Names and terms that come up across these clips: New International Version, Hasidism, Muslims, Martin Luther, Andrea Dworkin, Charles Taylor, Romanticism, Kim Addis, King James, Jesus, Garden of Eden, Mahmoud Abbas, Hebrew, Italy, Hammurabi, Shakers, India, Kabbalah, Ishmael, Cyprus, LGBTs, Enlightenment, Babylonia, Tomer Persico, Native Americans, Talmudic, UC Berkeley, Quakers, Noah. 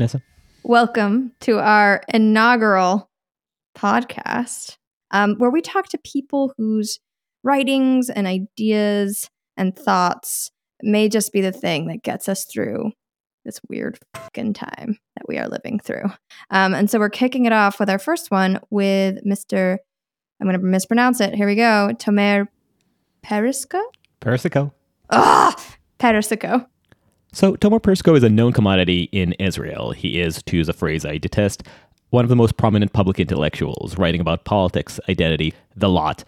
Nessa. Welcome to our inaugural podcast, where we talk to people whose writings and ideas and thoughts may just be the thing that gets us through this weird fucking time that we are living through. And so we're kicking it off with our first one with Mr. I'm going to mispronounce it. Here we go. Tomer Persico? Persico. Ah, Persico. So Tomer Persico is a known commodity in Israel. He is, to use a phrase I detest, one of the most prominent public intellectuals, writing about politics, identity, the lot.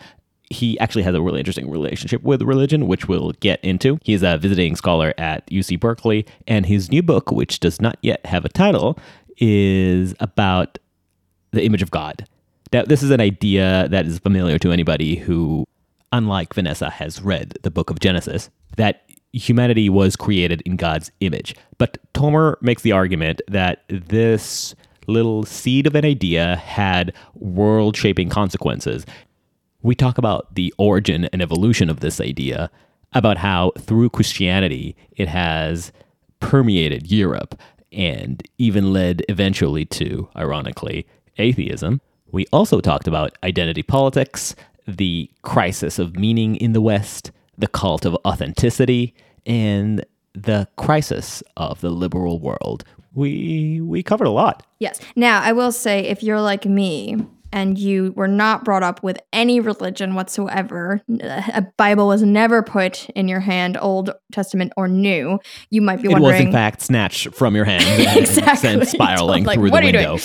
He actually has a really interesting relationship with religion, which we'll get into. He's a visiting scholar at UC Berkeley, and his new book, which does not yet have a title, is about the image of God. Now, this is an idea that is familiar to anybody who, unlike Vanessa, has read the book of Genesis, that humanity was created in God's image. But Tomer makes the argument that this little seed of an idea had world-shaping consequences. We talk about the origin and evolution of this idea, about how through Christianity it has permeated Europe and even led eventually to, ironically, atheism. We also talked about identity politics, the crisis of meaning in the West, the cult of authenticity, and the crisis of the liberal world. We covered a lot. Yes. Now, I will say, if you're like me and you were not brought up with any religion whatsoever, a Bible was never put in your hand, Old Testament or New, you might be wondering... It was, in fact, snatched from your hand and sent spiraling through the window.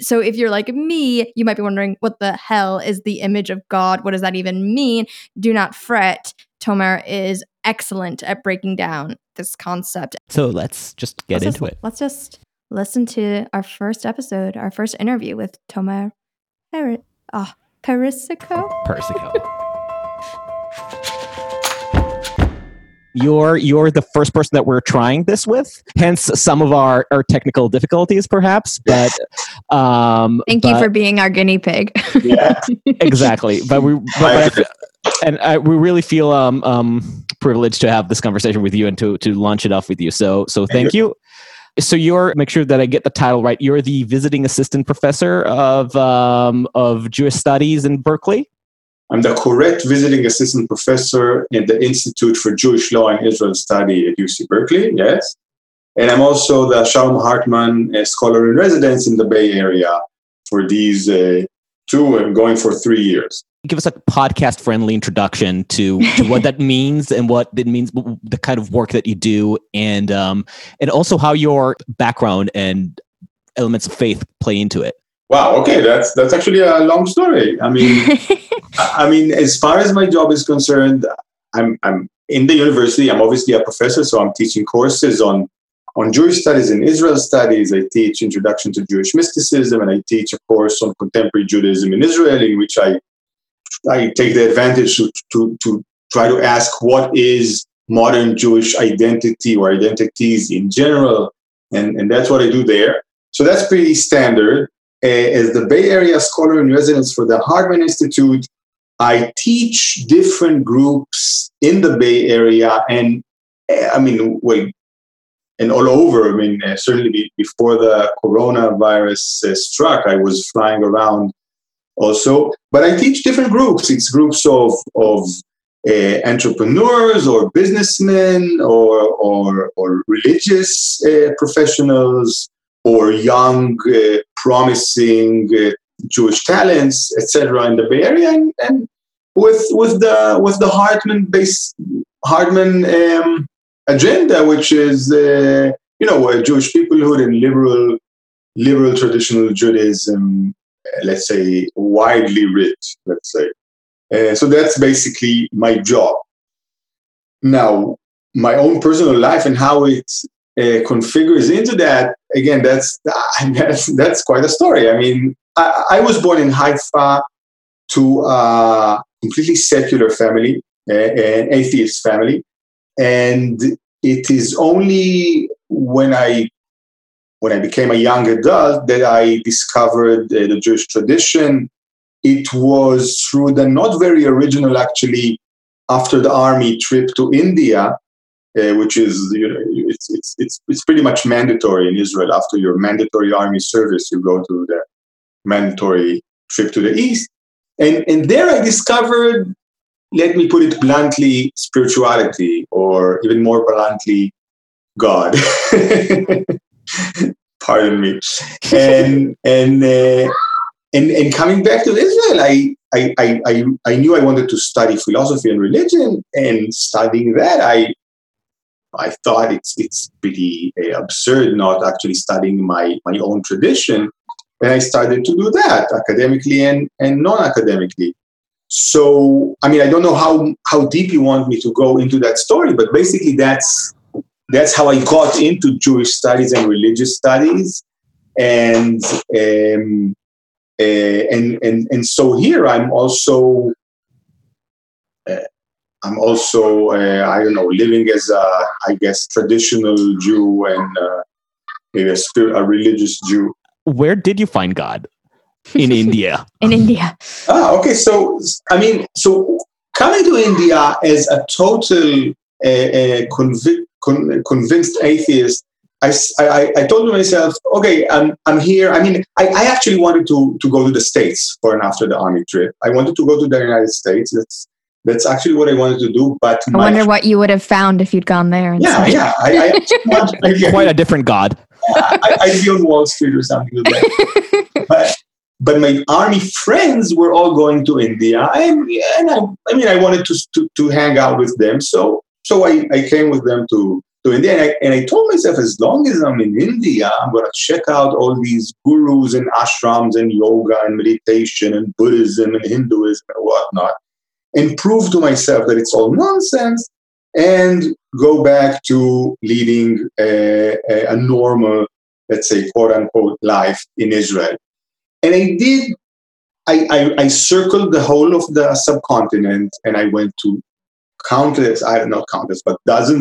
So if you're like me, you might be wondering, what the hell is the image of God? What does that even mean? Do not fret. Tomer is excellent at breaking down this concept. So let's just get into it. Let's just... listen to our first episode, our first interview with Tomer Persico. Persico. You're the first person that we're trying this with, hence some of our technical difficulties, perhaps. But thank you for being our guinea pig. Yeah, exactly. But we really feel privileged to have this conversation with you and to launch it off with you. So thank you. So make sure that I get the title right. You're the visiting assistant professor of Jewish studies in Berkeley. I'm the Koret visiting assistant professor in the Institute for Jewish Law and Israel Study at UC Berkeley. Yes, and I'm also the Shalom Hartman scholar in residence in the Bay Area for these 3 years. Give us a podcast-friendly introduction to what that means and what it means, the kind of work that you do, and also how your background and elements of faith play into it. Wow. Okay, that's actually a long story. I mean, as far as my job is concerned, I'm in the university. I'm obviously a professor, so I'm teaching courses on Jewish studies and Israel studies. I teach Introduction to Jewish Mysticism, and I teach a course on contemporary Judaism in Israel, in which I take the advantage to try to ask what is modern Jewish identity or identities in general, and that's what I do there. So that's pretty standard. As the Bay Area scholar in residence for the Hartman Institute, I teach different groups in the Bay Area, and all over. Certainly before the coronavirus struck, I was flying around also, but I teach different groups. It's groups of entrepreneurs or businessmen or religious professionals or young, promising Jewish talents, etc., in the Bay Area, and with the Hartman agenda, which is Jewish peoplehood and liberal traditional Judaism. Let's say widely rich. Let's say so. That's basically my job. Now, my own personal life and how it configures into that. Again, that's quite a story. I was born in Haifa to a completely secular family, an atheist family, and it is only when I became a young adult that I discovered the Jewish tradition. It was through the not very original, actually, after the army trip to India, which is, you know, it's pretty much mandatory in Israel. After your mandatory army service, you go to the mandatory trip to the east. And there I discovered, let me put it bluntly, spirituality, or even more bluntly, God. Pardon me. And coming back to Israel, I knew I wanted to study philosophy and religion, and studying that, I thought it's pretty absurd not actually studying my own tradition. And I started to do that academically and non-academically. So, I mean, I don't know how deep you want me to go into that story, but basically that's how I got into Jewish studies and religious studies. And so here I'm also I don't know, living as a, I guess, traditional Jew and maybe a religious Jew. Where did you find God? In India. In India. Okay. So coming to India as a total convinced atheist, I told myself, okay, I'm here. I mean, I actually wanted to go to the States for an after the army trip. I wanted to go to the United States. That's actually what I wanted to do. But I wonder what you would have found if you'd gone there. Yeah. I quite a different God. Yeah, I'd be on Wall Street or something like that. But my army friends were all going to India, and I wanted to hang out with them. So I came with them to India, and I told myself, as long as I'm in India, I'm going to check out all these gurus and ashrams and yoga and meditation and Buddhism and Hinduism and whatnot, and prove to myself that it's all nonsense, and go back to leading a normal, let's say, quote unquote, life in Israel. And I did. I circled the whole of the subcontinent, and I went to dozens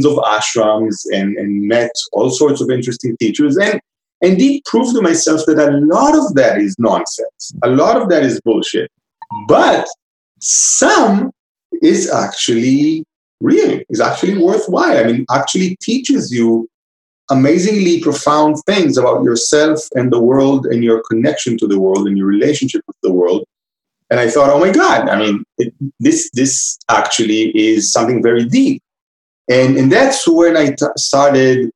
of ashrams, and met all sorts of interesting teachers, and did prove to myself that a lot of that is nonsense. A lot of that is bullshit. But some is actually real, is actually worthwhile. I mean, actually teaches you amazingly profound things about yourself and the world and your connection to the world and your relationship with the world. And I thought, oh my God, I mean, this actually is something very deep. And that's when I started,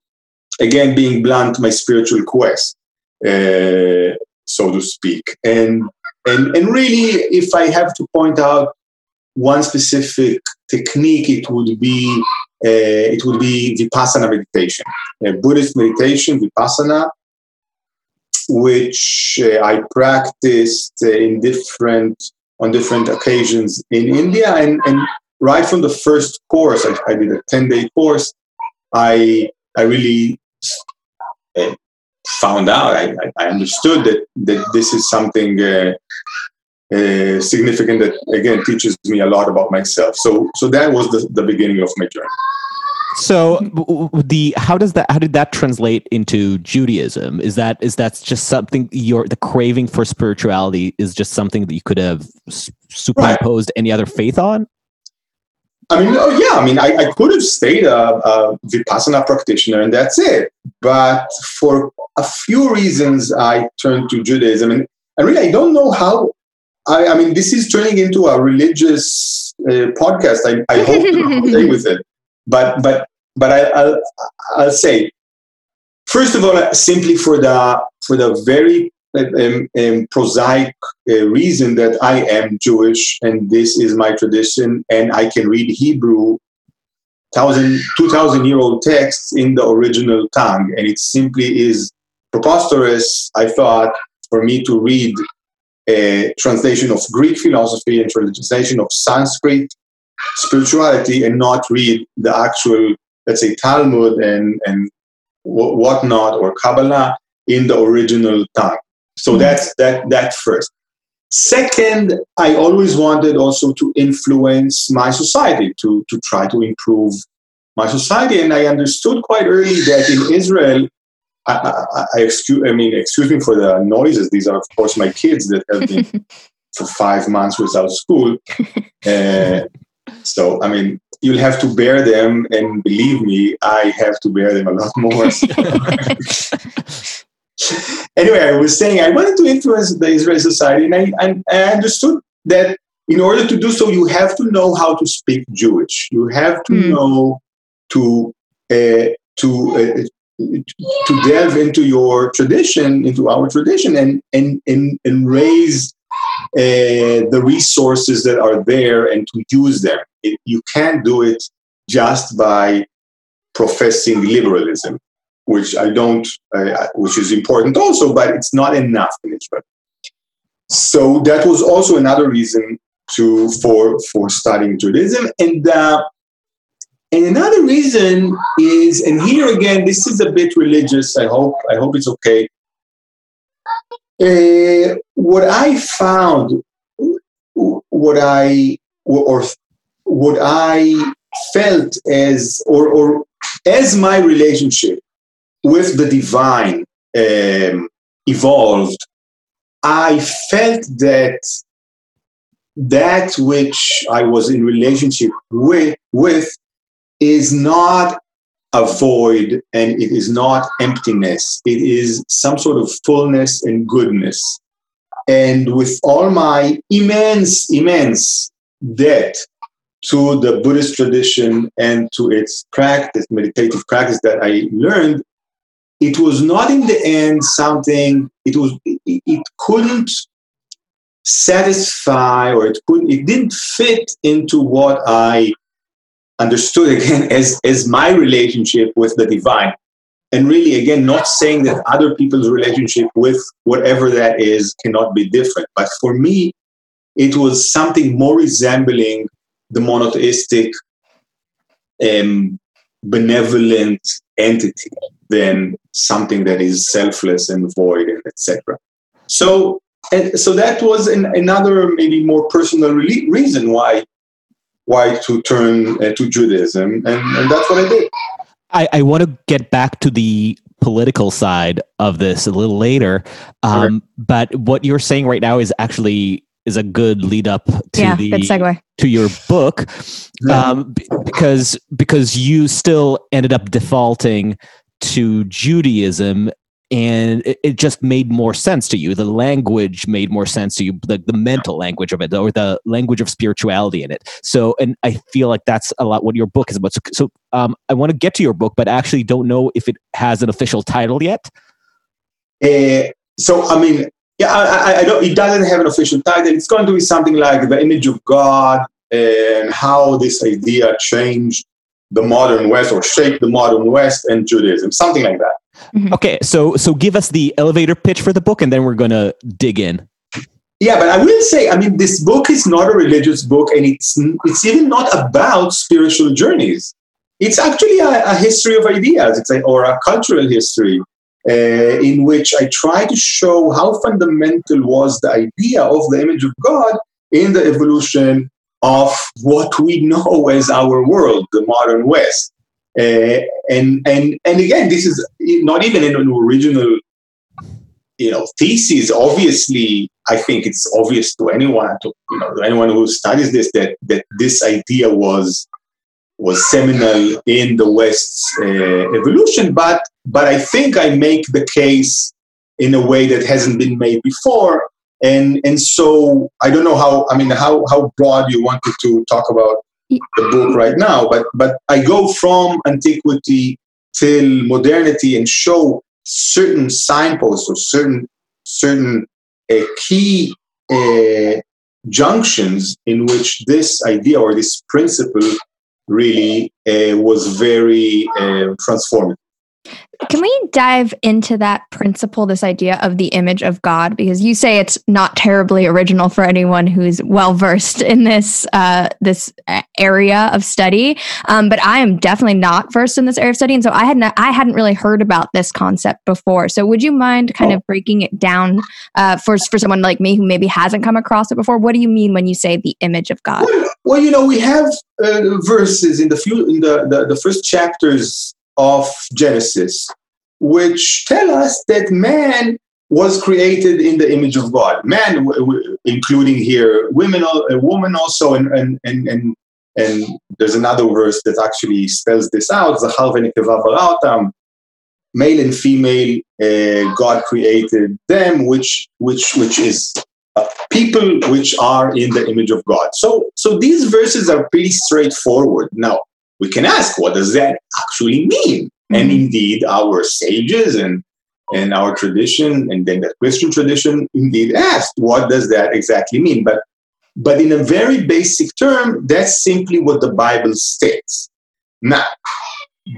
again, being blunt, my spiritual quest, so to speak. And really, if I have to point out one specific technique, it would be Vipassana meditation, Buddhist meditation, Vipassana, which I practiced on different occasions in India. And right from the first course, I did a 10-day course. I really found out, I understood that this is something significant that, again, teaches me a lot about myself. So that was the beginning of my journey. So how did that translate into Judaism? Is that just something the craving for spirituality is just something that you could have superimposed any other faith on? I mean, I could have stayed a Vipassana practitioner and that's it. But for a few reasons, I turned to Judaism, and really, I don't know how. I mean, this is turning into a religious podcast. I hope to stay with it. But I'll say, first of all, simply for the very prosaic reason that I am Jewish and this is my tradition, and I can read Hebrew 2,000-year-old texts in the original tongue, and it simply is preposterous, I thought, for me to read a translation of Greek philosophy and translation of Sanskrit spirituality and not read the actual, let's say, Talmud and whatnot, or Kabbalah, in the original tongue. So that's that first. Second, I always wanted also to influence my society, to try to improve my society. And I understood quite early that in Israel, excuse me for the noises. These are, of course, my kids that have been for 5 months without school. So, I mean, you'll have to bear them, and believe me, I have to bear them a lot more. Anyway, I was saying I wanted to influence the Israeli society, and I understood that in order to do so, you have to know how to speak Jewish. You have to know to delve into your tradition, into our tradition, and raise the resources that are there and to use them. You can't do it just by professing liberalism, which I don't, which is important also, but it's not enough in Israel. So that was also another reason for studying Judaism, and another reason is, and here again, this is a bit religious. I hope it's okay. What I found, what I felt as, or as my relationship with the divine evolved, I felt that which I was in relationship with is not a void, and it is not emptiness. It is some sort of fullness and goodness. And with all my immense debt to the Buddhist tradition and to its practice, meditative practice that I learned, it was not in the end something, it couldn't satisfy, or it didn't fit into what I understood again as my relationship with the divine. And really, again, not saying that other people's relationship with whatever that is cannot be different. But for me, it was something more resembling the monotheistic, benevolent entity than something that is selfless and void, and etc. So that was another maybe more personal reason why to turn to Judaism, and that's what I did. I want to get back to the political side of this a little later, sure. But what you're saying right now is actually is a good lead up to good segue to your book, because you still ended up defaulting to Judaism, and it just made more sense to you. The language made more sense to you, the mental language of it, or the language of spirituality in it. So, and I feel like that's a lot what your book is about. So, I want to get to your book, but I actually don't know if it has an official title yet. I don't. It doesn't have an official title. It's going to be something like The Image of God and How This Idea Changed the Modern West, or Shaped the Modern West and Judaism, something like that. Mm-hmm. Okay, so give us the elevator pitch for the book, and then we're going to dig in. Yeah, but I will say, I mean, this book is not a religious book, and it's even not about spiritual journeys. It's actually a history of ideas, or a cultural history, in which I try to show how fundamental was the idea of the image of God in the evolution of what we know as our world, the modern West. And again, this is not even an original, thesis. Obviously, I think it's obvious to anyone, anyone who studies this, that this idea was seminal in the West's evolution. But I think I make the case in a way that hasn't been made before. And so I don't know how broad you wanted to talk about the book right now, but I go from antiquity till modernity and show certain signposts or certain key junctions in which this idea or this principle really was very transformative. Can we dive into that principle, this idea of the image of God? Because you say it's not terribly original for anyone who's well-versed in this this area of study, but I am definitely not versed in this area of study, and so I hadn't really heard about this concept before. So would you mind kind of breaking it down for someone like me who maybe hasn't come across it before? What do you mean when you say the image of God? Well, we have verses in the first chapters of Genesis, which tell us that man was created in the image of God. Man, including here women, a woman also, and And there's another verse that actually spells this out. Zachar v'nekeva bara otam. Male and female, God created them, which is people which are in the image of God. So these verses are pretty straightforward. Now, we can ask, what does that actually mean? Mm-hmm. And indeed, our sages and our tradition, and then the Christian tradition, indeed asked, what does that exactly mean? But in a very basic term, that's simply what the Bible states. Now,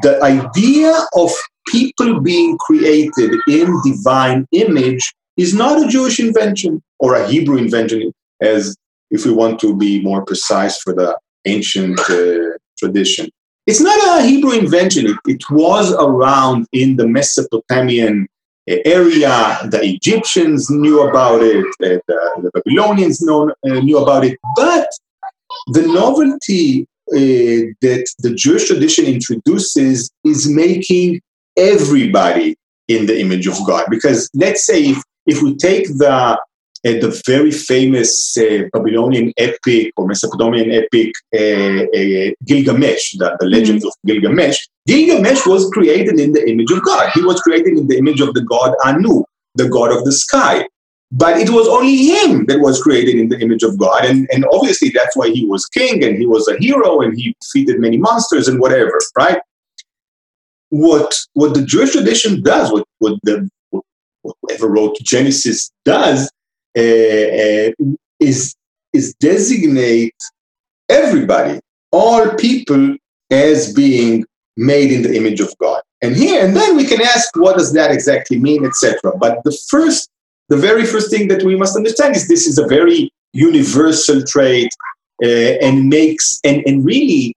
the idea of people being created in divine image is not a Jewish invention or a Hebrew invention, as if we want to be more precise for the ancient tradition. It's not a Hebrew invention. It was around in the Mesopotamian area. The Egyptians knew about it. The Babylonians knew about it. But the novelty that the Jewish tradition introduces is making everybody in the image of God. Because let's say if we take the very famous Babylonian epic or Mesopotamian epic Gilgamesh, the legends of Gilgamesh, Gilgamesh was created in the image of God. He was created in the image of the god Anu, the god of the sky. But it was only him that was created in the image of God. And obviously that's why he was king and he was a hero and he defeated many monsters and whatever, right? What the Jewish tradition does, whoever wrote Genesis does, is designate everybody, all people, as being made in the image of God. And then we can ask, what does that exactly mean, etc. But the very first thing that we must understand is this is a very universal trait, and really,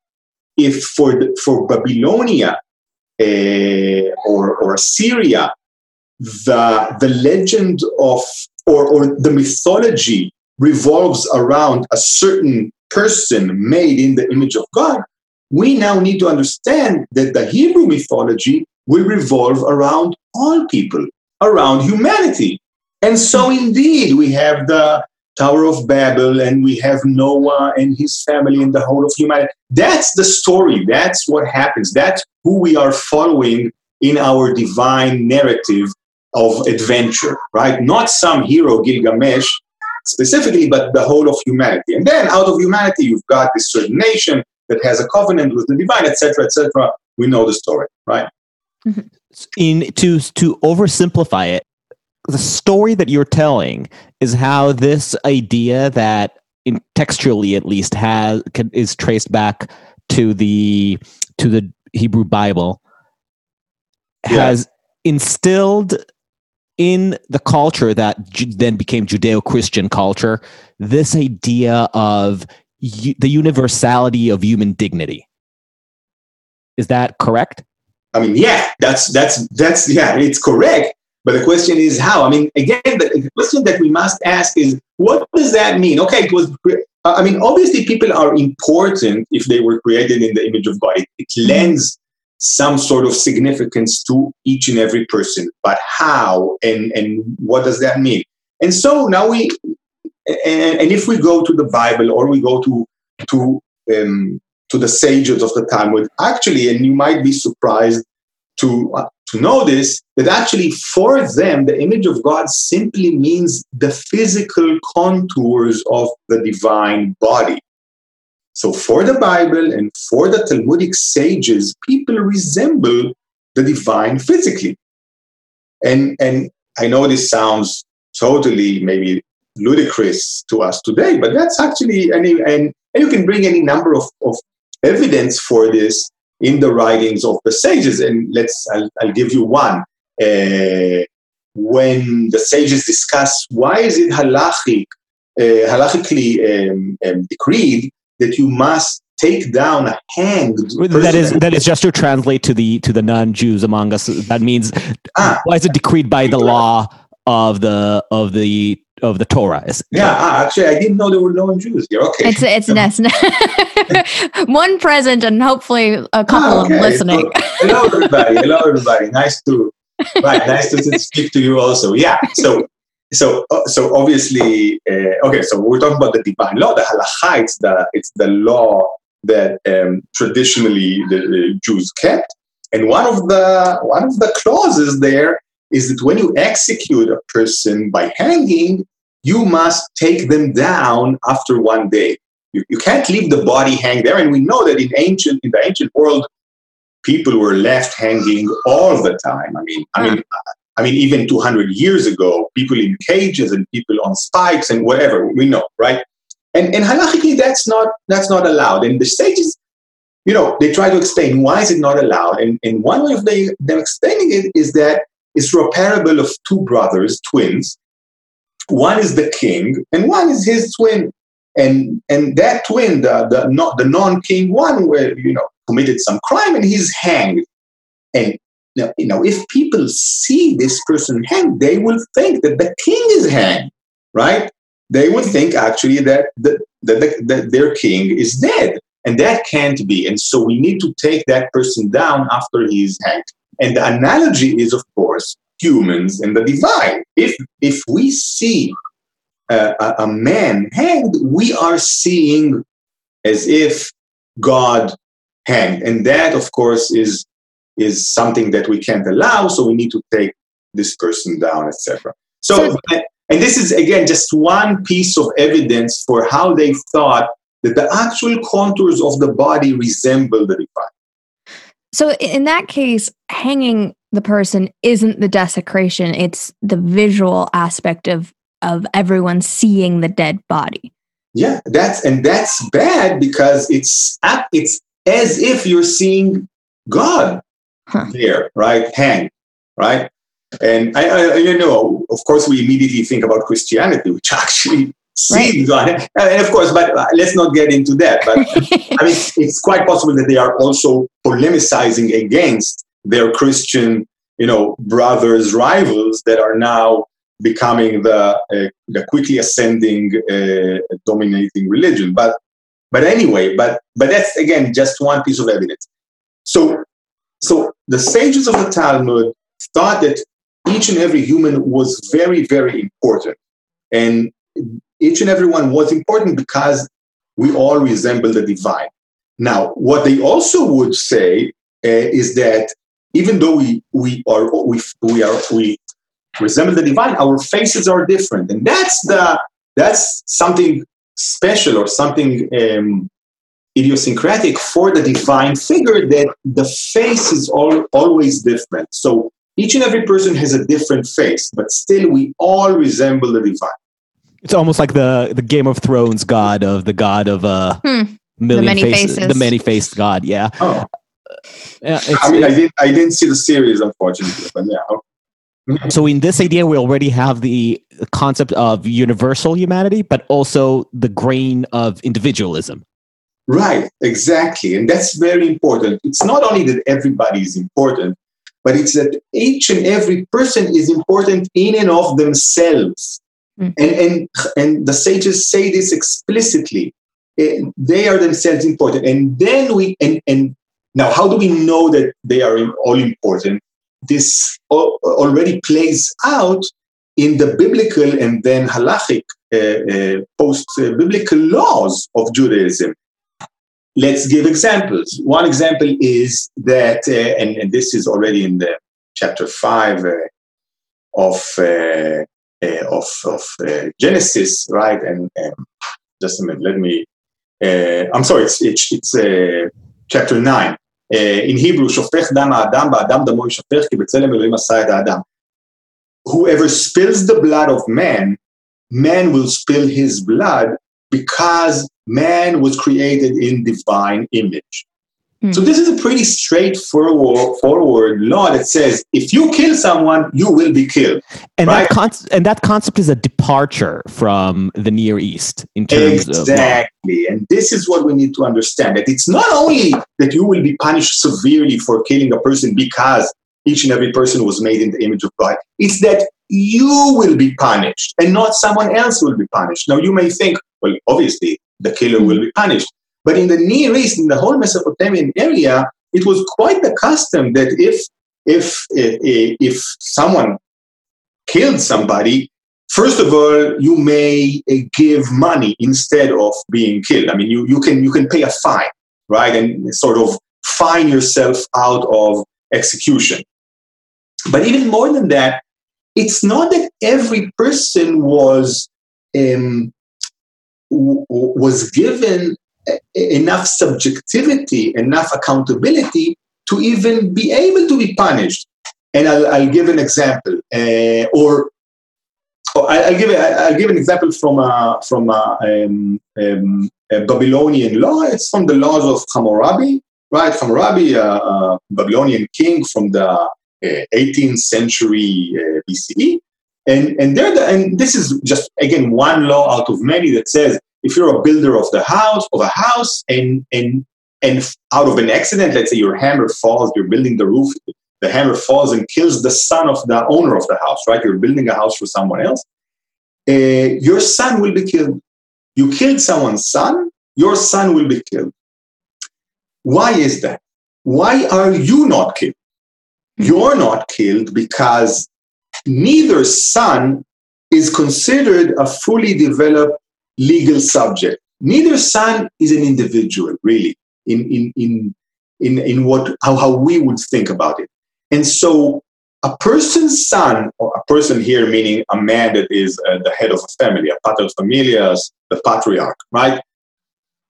if for Babylonia. Or Assyria, the legend of or the mythology revolves around a certain person made in the image of God. We now need to understand that the Hebrew mythology will revolve around all people, around humanity. And so indeed we have the Tower of Babel, and we have Noah and his family and the whole of humanity. That's the story. That's what happens. That's who we are following in our divine narrative of adventure, right? Not some hero, Gilgamesh, specifically, but the whole of humanity. And then out of humanity, you've got this certain nation that has a covenant with the divine, etc., etc. We know the story, right? Mm-hmm. To oversimplify it, the story that you're telling is how this idea that, textually at least, is traced back to the Hebrew Bible, has instilled in the culture that then became Judeo-Christian culture this idea of the universality of human dignity. Is that correct? I mean, yeah, that's it's correct. But the question is how? I mean, again, the question that we must ask is, what does that mean? Okay, obviously people are important if they were created in the image of God. It lends some sort of significance to each and every person. But how and what does that mean? And so now and if we go to the Bible or we go to the sages of the Talmud, actually, and you might be surprised to know this, that actually for them, the image of God simply means the physical contours of the divine body. So for the Bible and for the Talmudic sages, people resemble the divine physically. And I know this sounds totally maybe ludicrous to us today, but that's actually, and you can bring any number of evidence for this in the writings of the sages, and I'll give you one. When the sages discuss why is it halachically decreed that you must take down a hanged person. That is just to translate to the non-Jews among us. That means why is it decreed by the law of the Torah? Actually, I didn't know there were non-Jews here. Okay, it's one present and hopefully a couple of listening. Hello everybody. Nice to speak to you also. Yeah. So obviously, okay. So we're talking about the divine law, the halacha. It's the law that traditionally the Jews kept. And one of the clauses there is that when you execute a person by hanging, you must take them down after one day. You can't leave the body hang there. And we know that in the ancient world, people were left hanging all the time. I mean, even 200 years ago, people in cages and people on spikes and whatever, we know, right? And halachically, that's not allowed. And the sages, you know, they try to explain why is it not allowed. And one way of them explaining it is that it's through a parable of two brothers, twins. One is the king, and one is his twin. And that twin, the non-king one, where, you know, committed some crime, and he's hanged. And you know, if people see this person hanged, they will think that the king is hanged, right? They would think actually that their king is dead, and that can't be. And so we need to take that person down after he is hanged. And the analogy is, of course, humans and the divine. If we see a man hanged, we are seeing as if God hanged, and that, of course, is something that we can't allow. So we need to take this person down, etc. So. And this is, again, just one piece of evidence for how they thought that the actual contours of the body resemble the divine. So in that case, hanging the person isn't the desecration. It's the visual aspect of everyone seeing the dead body. Yeah, that's bad because it's as if you're seeing God there, right? Hang, right? And I, you know, of course, we immediately think about Christianity, which actually sees God. And of course, but let's not get into that. But I mean, it's quite possible that they are also polemicizing against their Christian, you know, brothers, rivals that are now becoming the quickly ascending, dominating religion. But anyway, but that's, again, just one piece of evidence. So the sages of the Talmud thought that each and every human was very, very important. And each and every one was important because we all resemble the divine. Now, what they also would say is that even though we resemble the divine, our faces are different. And that's something special or something idiosyncratic for the divine figure, that the face is always different. So each and every person has a different face, but still we all resemble the divine. It's almost like the Game of Thrones god of the god of the many-faced god. Yeah. Oh. I didn't see the series, unfortunately, but yeah. So in this idea, we already have the concept of universal humanity, but also the grain of individualism. Right, exactly, and that's very important. It's not only that everybody is important, but it's that each and every person is important in and of themselves. Mm. And the sages say this explicitly. They are themselves important. And then now how do we know that they are all important? This already plays out in the biblical and then halachic post-biblical laws of Judaism. Let's give examples. One example is that, and this is already in the chapter 5 of Genesis, right? And just a minute, let me. I'm sorry, it's chapter 9 in Hebrew. Shofech dam ha'adam ba'adam damo yishofech ki b'tzelem Elohim asa et ha'adam. Whoever spills the blood of man, man will spill his blood, because man was created in divine image. Mm. So this is a pretty straightforward law that says, if you kill someone, you will be killed. And, right? that concept is a departure from the Near East in terms of... Exactly. And this is what we need to understand, that it's not only that you will be punished severely for killing a person because each and every person was made in the image of God. It's that you will be punished and not someone else will be punished. Now, you may think, well, obviously, the killer will be punished. But in the Near East, in the whole Mesopotamian area, it was quite the custom that if someone killed somebody, first of all, you may give money instead of being killed. I mean, you can pay a fine. right? And sort of find yourself out of execution. But even more than that, it's not that every person was given enough subjectivity, enough accountability to even be able to be punished. And I'll give an example, I'll give an example from a Babylonian law. It's from the laws of Hammurabi, right? Hammurabi, a Babylonian king from the 18th century BCE, and this is just again one law out of many that says if you're a builder of a house, and out of an accident, let's say your hammer falls, you're building the roof. The hammer falls and kills the son of the owner of the house, right? You're building a house for someone else. Your son will be killed. You killed someone's son, your son will be killed. Why is that? Why are you not killed? You're not killed because neither son is considered a fully developed legal subject. Neither son is an individual, really, in what how we would think about it. And so a person's son, or a person here meaning a man that is the head of a family, a pater familias, the patriarch, right?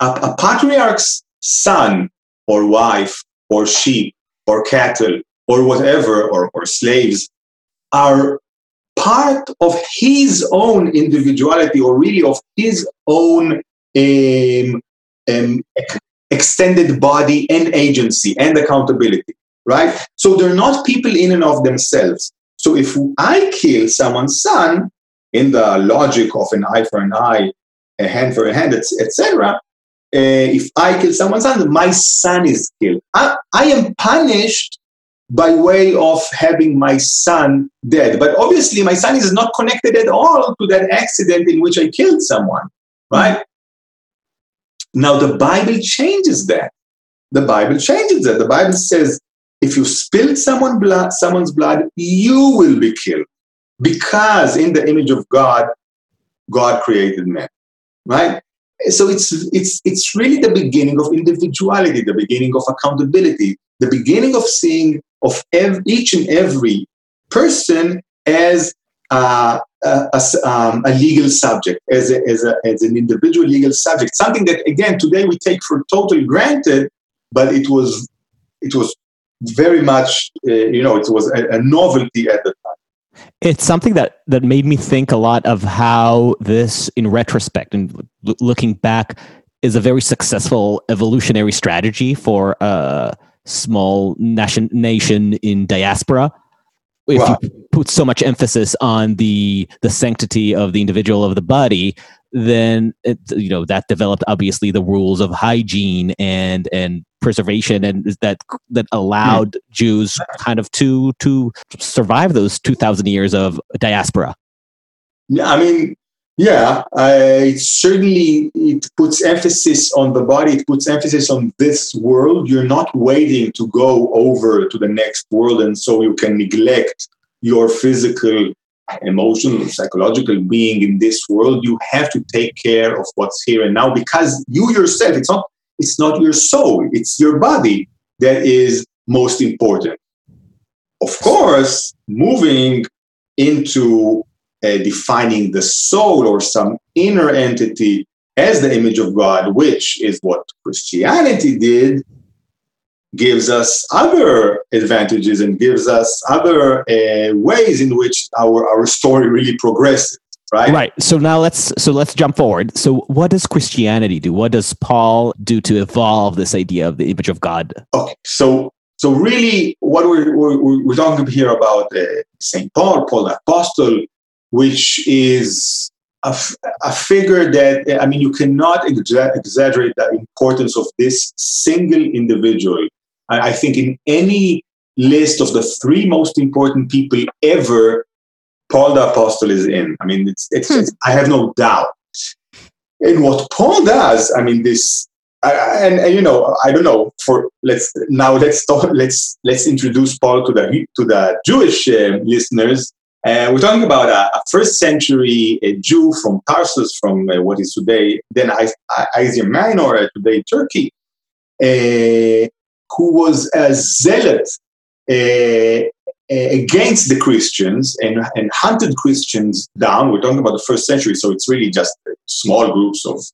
A patriarch's son or wife or sheep or cattle or whatever, or slaves, are part of his own individuality, or really of his own extended body and agency and accountability. Right? So they're not people in and of themselves. So if I kill someone's son, in the logic of an eye for an eye, a hand for a hand, etc., if I kill someone's son, my son is killed. I am punished by way of having my son dead. But obviously my son is not connected at all to that accident in which I killed someone. Right? Now the Bible changes that. The Bible says, if you spill someone's blood, you will be killed, because in the image of God, God created man, right? So it's really the beginning of individuality, the beginning of accountability, the beginning of seeing of each and every person as a legal subject, as an individual legal subject. Something that again today we take for total granted, but it was. Very much, it was a novelty at the time. It's something that made me think a lot of how this, in retrospect and looking back, is a very successful evolutionary strategy for a small nation in diaspora. If wow. you put so much emphasis on the sanctity of the individual, of the body, then that developed obviously the rules of hygiene and preservation, and that allowed Jews kind of to survive those 2,000 years of diaspora. It certainly puts emphasis on the body. It puts emphasis on this world. You're not waiting to go over to the next world, and so you can neglect your physical, emotional, psychological being in this world. You have to take care of what's here and now, because you yourself, it's not your soul, it's your body that is most important. Of course, moving into defining the soul or some inner entity as the image of God, which is what Christianity did, gives us other advantages and gives us other ways in which our story really progresses. Right. So now let's jump forward. So what does Christianity do? What does Paul do to evolve this idea of the image of God? Okay. So really, what we're talking here about Saint Paul the Apostle, which is a figure that, I mean, you cannot exaggerate the importance of this single individual. I think in any list of the three most important people ever, Paul the Apostle is in. I mean, it's I have no doubt. And what Paul does, I mean, this, I don't know. Let's introduce Paul to the Jewish listeners. We're talking about a first-century Jew from Tarsus, from what is today then Asia Minor, today Turkey, who was a zealot against the Christians and hunted Christians down. We're talking about the first century, so it's really just small groups of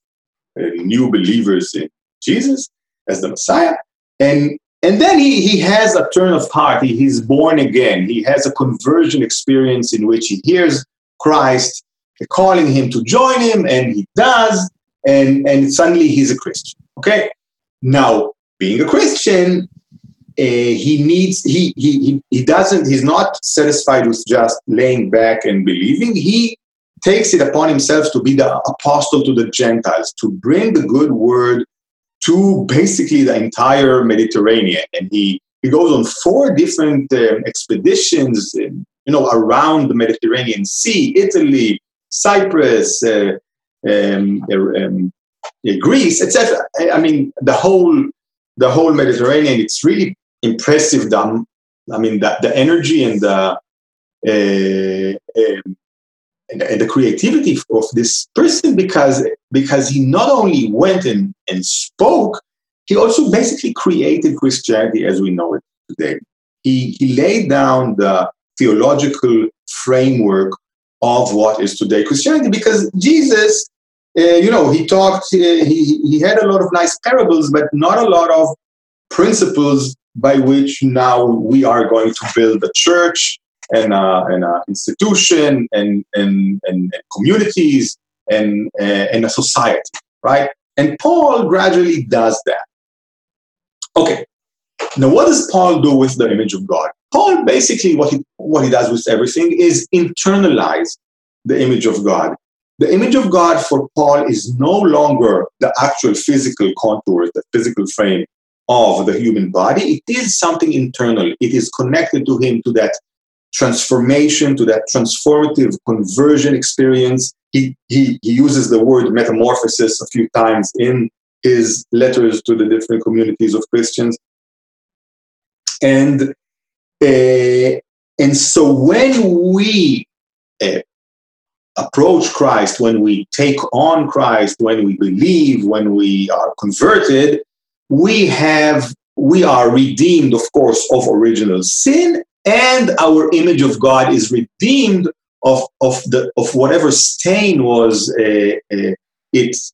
new believers in Jesus as the Messiah. And then he has a turn of heart. He's born again. He has a conversion experience in which he hears Christ calling him to join him, and he does, and suddenly he's a Christian. Okay? Now, being a Christian, he's not satisfied with just laying back and believing. He takes it upon himself to be the apostle to the Gentiles, to bring the good word to basically the entire Mediterranean. And he goes on 4 different expeditions, around the Mediterranean Sea, Italy, Cyprus, Greece, etc. I mean, the whole Mediterranean. It's really impressive. The energy and the creativity of this person, because he not only went and spoke, he also basically created Christianity as we know it today. He laid down the theological framework of what is today Christianity, because Jesus, he talked, he had a lot of nice parables, but not a lot of principles by which now we are going to build a church and a institution and communities and a society, right? And Paul gradually does that. Okay. Now, what does Paul do with the image of God? Paul basically, what he does with everything is internalize the image of God. The image of God for Paul is no longer the actual physical contours, the physical frame of the human body. It is something internal. It is connected to him, to that transformation, to that transformative conversion experience. He uses the word metamorphosis a few times in his letters to the different communities of Christians. And so when we approach Christ, when we take on Christ, when we believe, when we are converted, we are redeemed, of course, of original sin, and our image of God is redeemed of whatever stain was it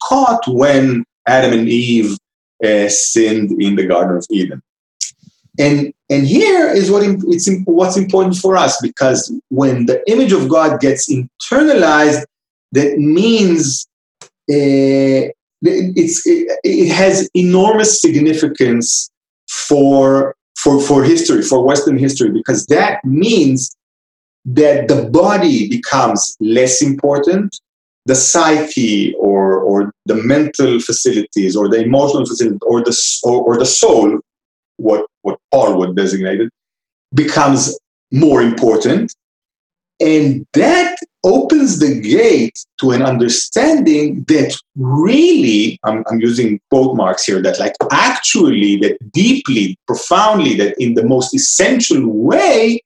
caught when Adam and Eve sinned in the Garden of Eden. And here is what's important for us, because when the image of God gets internalized, that means it has enormous significance for history, for Western history, because that means that the body becomes less important, the psyche or the mental facilities or the emotional facilities or the soul, what Paul would designate it, becomes more important. And that opens the gate to an understanding that really, I'm using quote marks here, that like actually, that deeply, profoundly, that in the most essential way,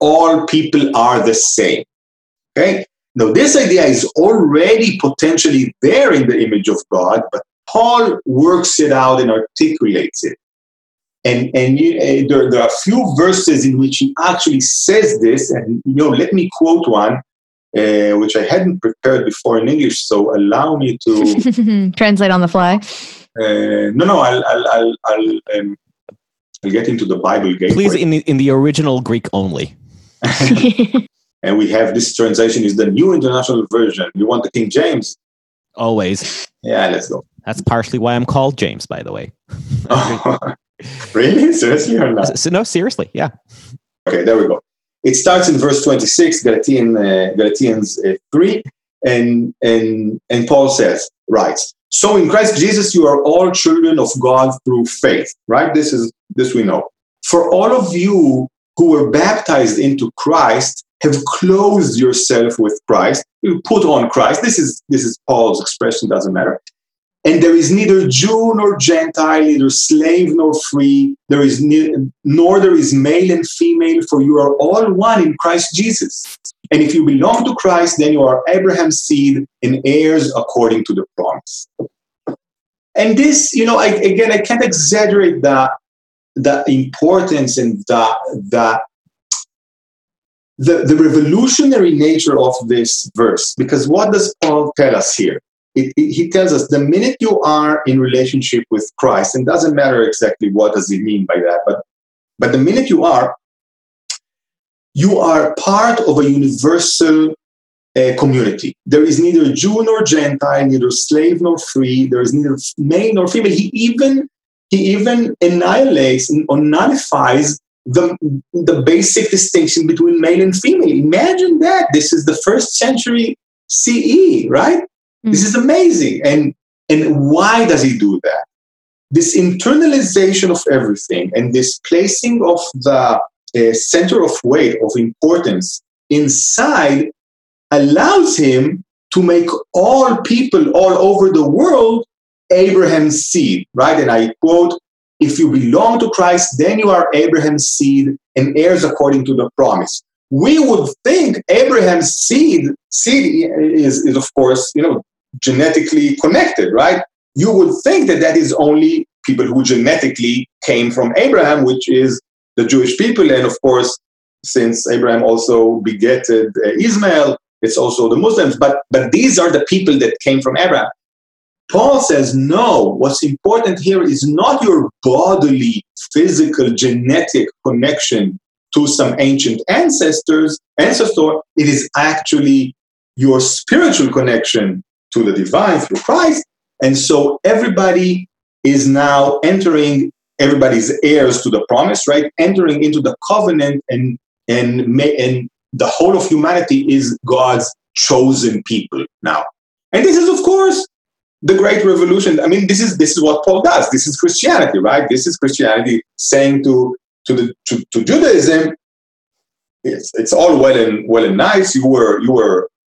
all people are the same. Okay? Now, this idea is already potentially there in the image of God, but Paul works it out and articulates it. And there are a few verses in which he actually says this, and let me quote one, which I hadn't prepared before in English, so allow me to translate on the fly. I'll get into the Bible gateway. Please, in the original Greek only. And we have this translation is the New International Version. You want the King James? Always. Yeah, let's go. That's partially why I'm called James, by the way. Really? Seriously or not? No, seriously. Yeah. Okay, there we go. It starts in verse 26, Galatians 3, and Paul writes, "So in Christ Jesus you are all children of God through faith." Right? This we know. "For all of you who were baptized into Christ have clothed yourself with Christ." You put on Christ. This is Paul's expression. Doesn't matter. "And there is neither Jew nor Gentile, neither slave nor free, nor there is male and female, for you are all one in Christ Jesus. And if you belong to Christ, then you are Abraham's seed and heirs according to the promise." And this, you know, I can't exaggerate the importance and the revolutionary nature of this verse. Because what does Paul tell us here? He tells us the minute you are in relationship with Christ, and it doesn't matter exactly what does he mean by that, but the minute you are part of a universal community. There is neither Jew nor Gentile, neither slave nor free. There is neither male nor female. He even annihilates or nullifies the basic distinction between male and female. Imagine that. This is the first century CE, right? Mm. This is amazing. And why does he do that? This internalization of everything and this placing of the center of weight, of importance inside, allows him to make all people all over the world Abraham's seed, right? And I quote, if you belong to Christ, then you are Abraham's seed and heirs according to the promise. We would think Abraham's seed is of course, you know, genetically connected, right? You would think that is only people who genetically came from Abraham, which is the Jewish people. And of course, since Abraham also begetted Ishmael, it's also the Muslims. But these are the people that came from Abraham. Paul says, no, what's important here is not your bodily, physical, genetic connection to some ancient ancestor. It is actually your spiritual connection to the divine through Christ. And so everybody is now entering, everybody's heirs to the promise, right? Entering into the covenant and the whole of humanity is God's chosen people now. And this is, of course, the great revolution. I mean, this is what Paul does. This is Christianity, right? This is Christianity saying to Judaism, it's all well and nice. You were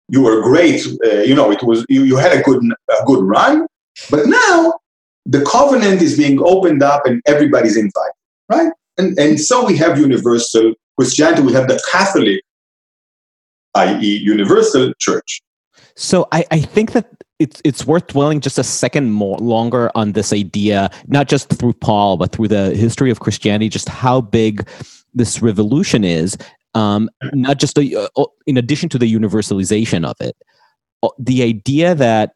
great. You know, it was you had a good run, but now the covenant is being opened up and everybody's invited, right? And so we have universal Christianity. We have the Catholic, i.e., universal church. So I think that it's worth dwelling just a second longer on this idea, not just through Paul, but through the history of Christianity, just how big this revolution is, not just in addition to the universalization of it. The idea that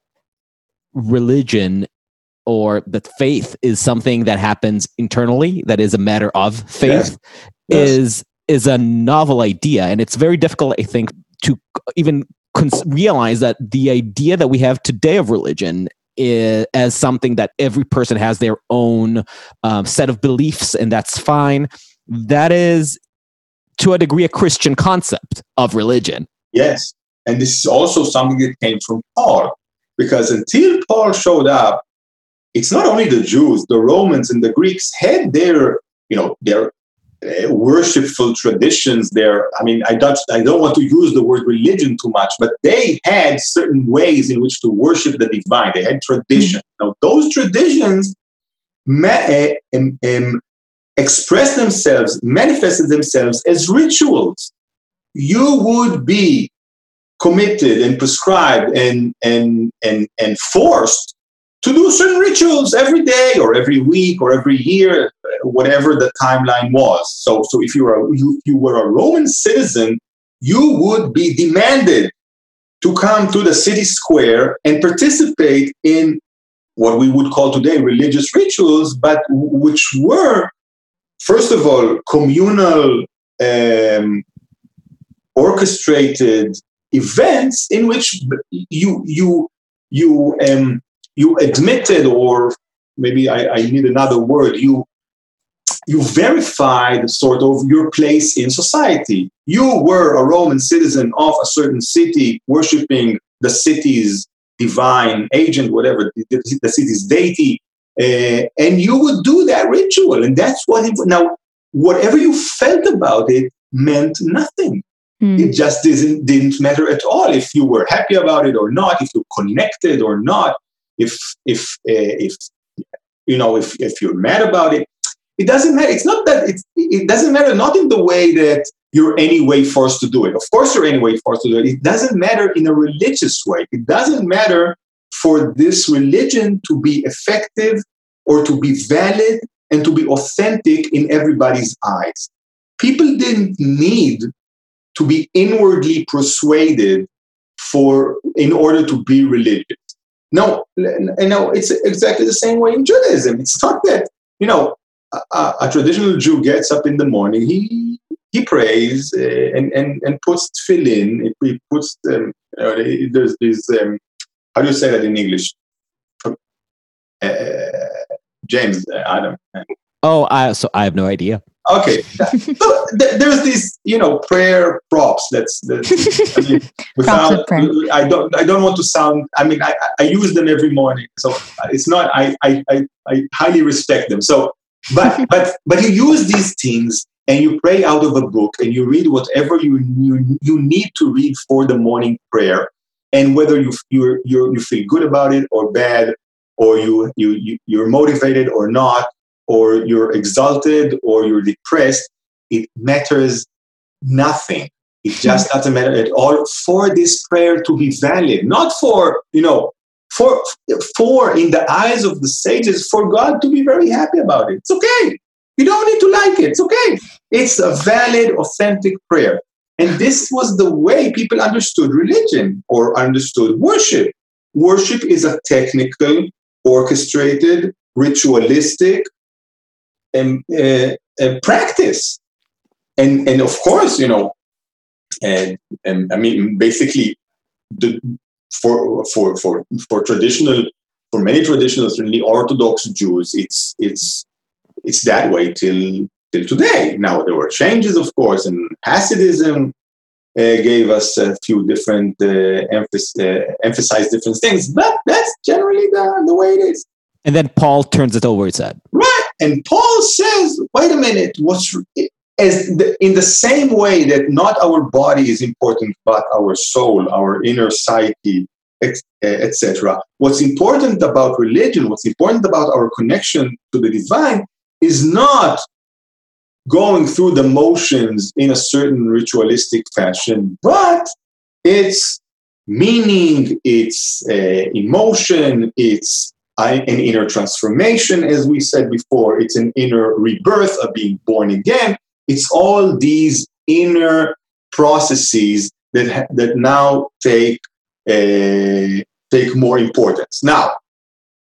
religion or that faith is something that happens internally, that is a matter of faith, yes. Is a novel idea. And it's very difficult, I think, to even realize that the idea that we have today of religion is as something that every person has their own set of beliefs, and that's fine. That is, to a degree, a Christian concept of religion. Yes. And this is also something that came from Paul, because until Paul showed up, it's not only the Jews, the Romans and the Greeks had their, you know, their worshipful traditions there. I mean, I don't want to use the word religion too much, but they had certain ways in which to worship the divine. They had traditions. Mm-hmm. Now, those traditions expressed themselves, manifested themselves as rituals. You would be committed and prescribed and forced to do certain rituals every day or every week or every year, whatever the timeline was. So if you were a Roman citizen, you would be demanded to come to the city square and participate in what we would call today religious rituals, but which were, first of all, communal, orchestrated events in which you admitted, or maybe I need another word, you verified sort of your place in society. You were a Roman citizen of a certain city, worshiping the city's divine agent, whatever, the city's deity, and you would do that ritual. And that's what now, whatever you felt about it meant nothing. Mm. It just didn't matter at all if you were happy about it or not, if you connected or not, if you're mad about it. It doesn't matter. It's not that it doesn't matter, not in the way that you're anyway forced to do it. Of course, you're anyway forced to do it. It doesn't matter in a religious way. It doesn't matter for this religion to be effective or to be valid and to be authentic in everybody's eyes. People didn't need to be inwardly persuaded in order to be religious. No, it's exactly the same way in Judaism. It's not that, a traditional Jew gets up in the morning, he prays and puts tefillin. He puts there's these how do you say that in English? James, Adam. So I have no idea. Okay, so there's this, prayer props. Without prayer. I don't want to sound. I mean, I use them every morning, so it's not. I highly respect them. So, but you use these things and you pray out of a book and you read whatever you need to read for the morning prayer, and whether you feel good about it or bad, or you're motivated or not, or you're exalted or you're depressed, it matters nothing. It just doesn't matter at all for this prayer to be valid, not for, for in the eyes of the sages, for God to be very happy about it. It's okay. You don't need to like it. It's okay. It's a valid, authentic prayer. And this was the way people understood religion or understood worship. Worship is a technical, orchestrated, ritualistic, practice, and of course, and I mean, basically, for many traditional, certainly Orthodox Jews, it's that way till today. Now there were changes, of course, and Hasidism gave us a few different emphasized different things, but that's generally the way it is. And then Paul turns it over its head. Right. And Paul says, wait a minute, in the same way that not our body is important, but our soul, our inner psyche, etc. What's important about religion, what's important about our connection to the divine is not going through the motions in a certain ritualistic fashion, but it's meaning, it's emotion, it's an inner transformation, as we said before. It's an inner rebirth of being born again. It's all these inner processes that now take more importance. Now,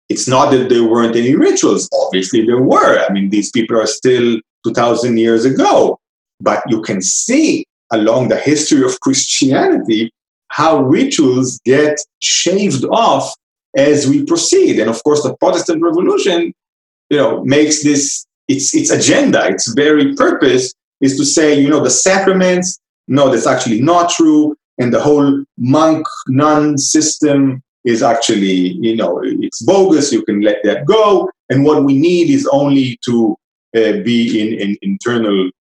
it's not that there weren't any rituals. Obviously, there were. I mean, these people are still 2,000 years ago. But you can see along the history of Christianity how rituals get shaved off as we proceed. And of course, the Protestant Revolution, makes this its agenda, its very purpose is to say, the sacraments, no, that's actually not true. And the whole monk-nun system is actually, it's bogus. You can let that go. And what we need is only to be in internal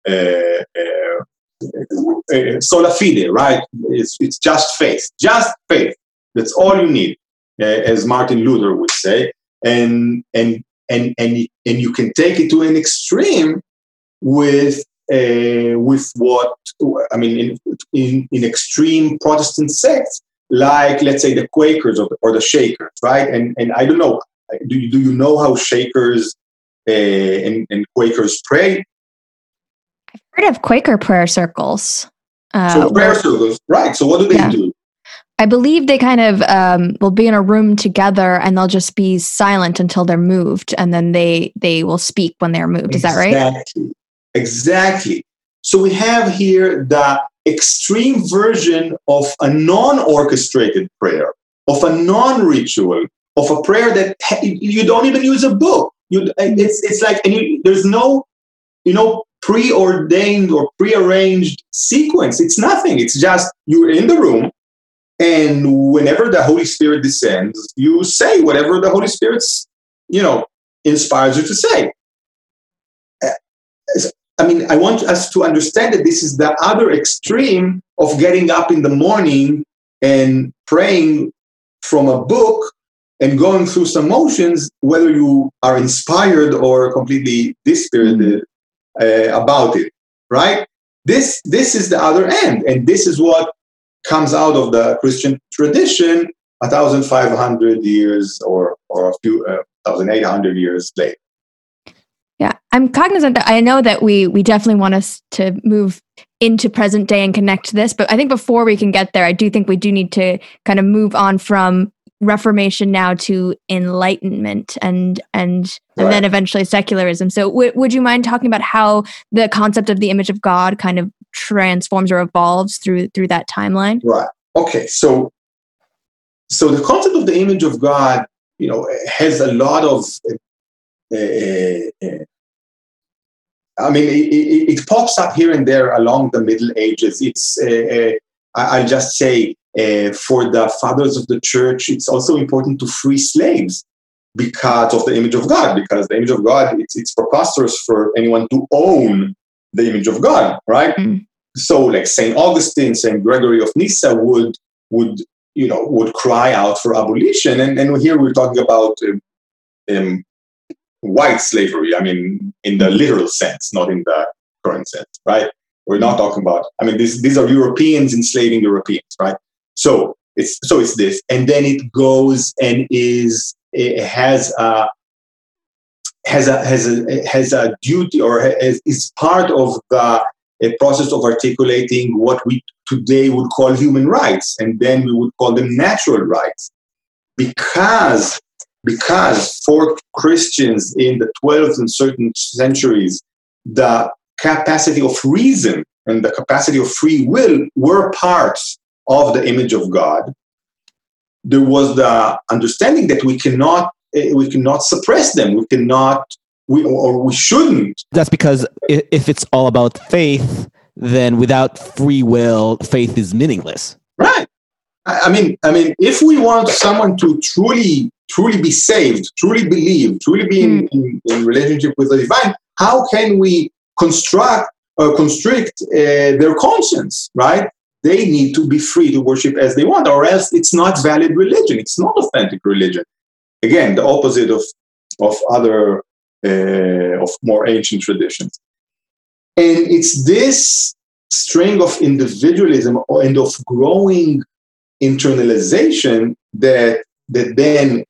sola fide, right? It's just faith. Just faith. That's all you need. As Martin Luther would say, and you can take it to an extreme with what I mean in extreme Protestant sects like, let's say, the Quakers or the Shakers, right? And I don't know, do you know how Shakers and Quakers pray? I've heard of Quaker prayer circles. So prayer circles, right? So what do they do? I believe they kind of will be in a room together and they'll just be silent until they're moved, and then they will speak when they're moved. Is that right? Exactly. So we have here the extreme version of a non-orchestrated prayer, of a non-ritual, of a prayer that you don't even use a book. It's like there's no preordained or prearranged sequence. It's nothing. It's just you're in the room. And whenever the Holy Spirit descends, you say whatever the Holy Spirit, inspires you to say. I mean, I want us to understand that this is the other extreme of getting up in the morning and praying from a book and going through some motions, whether you are inspired or completely dispirited about it, right? This is the other end, and this is what comes out of the Christian tradition 1,500 years or a few 1,800 years later. Yeah, I'm cognizant that I know that we definitely want us to move into present day and connect to this, but I think before we can get there, I do think we do need to kind of move on from Reformation now to Enlightenment and then eventually secularism. So would you mind talking about how the concept of the image of God kind of transforms or evolves through that timeline? Right. Okay. So the concept of the image of God, you know, has a lot of, it pops up here and there along the Middle Ages. It's, I'll just say, for the fathers of the church, it's also important to free slaves because of the image of God, because the image of God, it's preposterous for anyone to own the image of God, right? Mm-hmm. So like St. Augustine, St. Gregory of Nyssa would cry out for abolition. And here we're talking about white slavery, I mean, in the literal sense, not in the current sense, right? We're not talking about, I mean, these are Europeans enslaving Europeans, right? So it's this, and then it goes and has a duty or is part of the process of articulating what we today would call human rights, and then we would call them natural rights, because for Christians in the 12th and 13th centuries, the capacity of reason and the capacity of free will were parts of the image of God. There was the understanding that we cannot suppress them. We shouldn't. That's because if it's all about faith, then without free will, faith is meaningless. Right. I mean, if we want someone to truly be saved, truly believe, truly be in relationship with the divine, how can we construct or constrict their conscience? Right. They need to be free to worship as they want, or else it's not valid religion. It's not authentic religion. Again, the opposite of other, of more ancient traditions. And it's this string of individualism and of growing internalization that then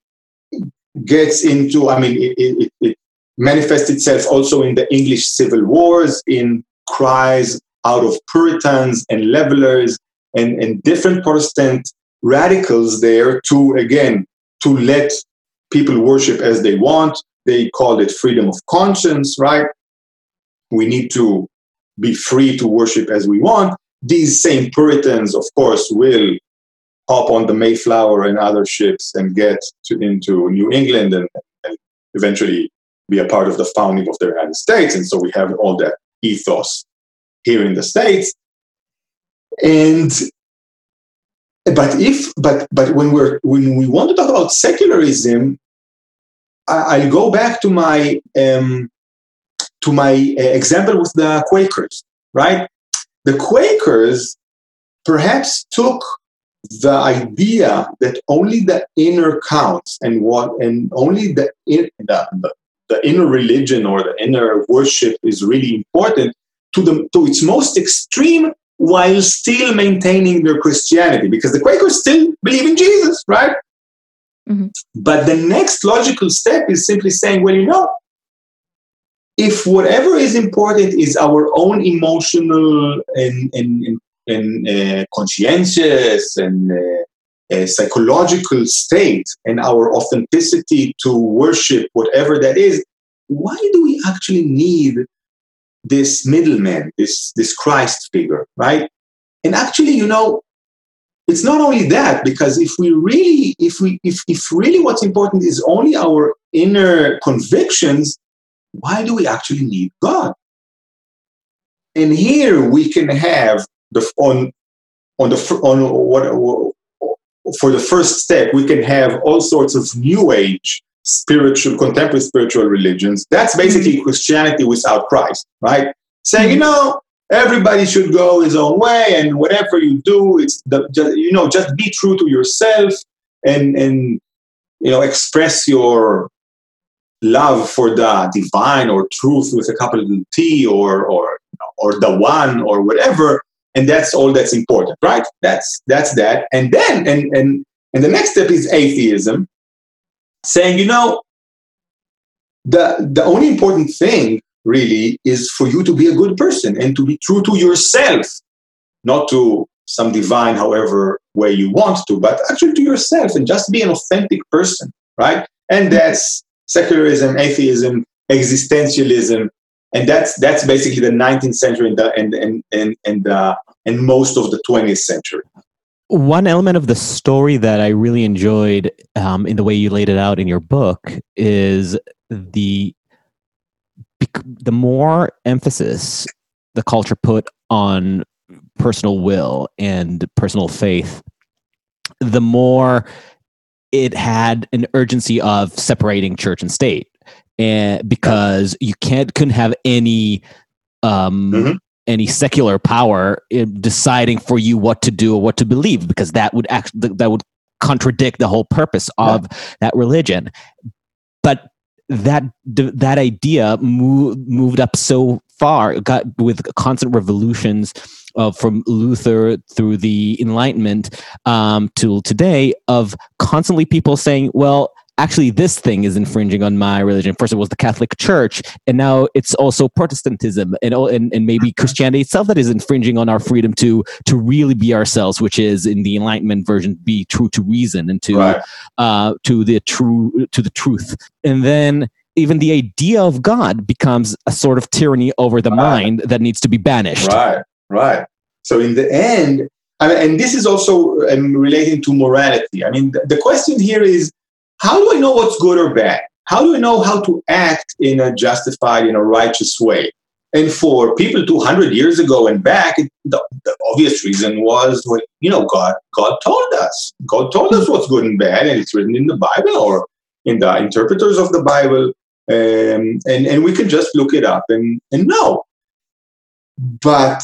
gets into, I mean, it manifests itself also in the English civil wars, in cries out of Puritans and levelers and different Protestant radicals there to let people worship as they want. They called it freedom of conscience, right? We need to be free to worship as we want. These same Puritans, of course, will hop on the Mayflower and other ships and get into New England and eventually be a part of the founding of the United States. And so we have all that ethos here in the States. But when we want to talk about secularism, I'll go back to my example with the Quakers, right? The Quakers perhaps took the idea that only the inner counts and only the inner religion or the inner worship is really important to its most extreme, while still maintaining their Christianity, because the Quakers still believe in Jesus, right? Mm-hmm. But the next logical step is simply saying, well, you know, if whatever is important is our own emotional and conscientious and psychological state and our authenticity to worship whatever that is, why do we actually need this middleman, this Christ figure, right? And actually, you know, it's not only that, because if really what's important is only our inner convictions, why do we actually need God? And here we can have for the first step, we can have all sorts of new age contemporary spiritual religions. That's basically Christianity without Christ, right? Saying, you know, everybody should go his own way, and whatever you do, just be true to yourself and you know, express your love for the divine or truth with a capital T or the one or whatever, and that's all that's important, right? That's that. And then and and And the next step is atheism, saying, you know, the only important thing really is for you to be a good person and to be true to yourself, not to some divine, however way you want to, but actually to yourself, and just be an authentic person, right? And that's secularism, atheism, existentialism, and that's basically the 19th century and most of the 20th century. One element of the story that I really enjoyed in the way you laid it out in your book is the more emphasis the culture put on personal will and personal faith, the more it had an urgency of separating church and state, and because you couldn't have any any secular power deciding for you what to do or what to believe, because that would contradict the whole purpose of that religion. But that idea moved up so far, got with constant revolutions from Luther through the Enlightenment till today, of constantly people saying, well, actually, this thing is infringing on my religion. First, it was the Catholic Church, and now it's also Protestantism, and maybe Christianity itself that is infringing on our freedom to really be ourselves, which is in the Enlightenment version, be true to reason and to the truth. And then even the idea of God becomes a sort of tyranny over the mind that needs to be banished. Right. So in the end, I mean, and this is also relating to morality. I mean, the question here is, how do I know what's good or bad? How do I know how to act in a justified, in a righteous way? And for people 200 years ago and back, the obvious reason was, when, you know, God told us. God told us what's good and bad, and it's written in the Bible or in the interpreters of the Bible. And we can just look it up and know. But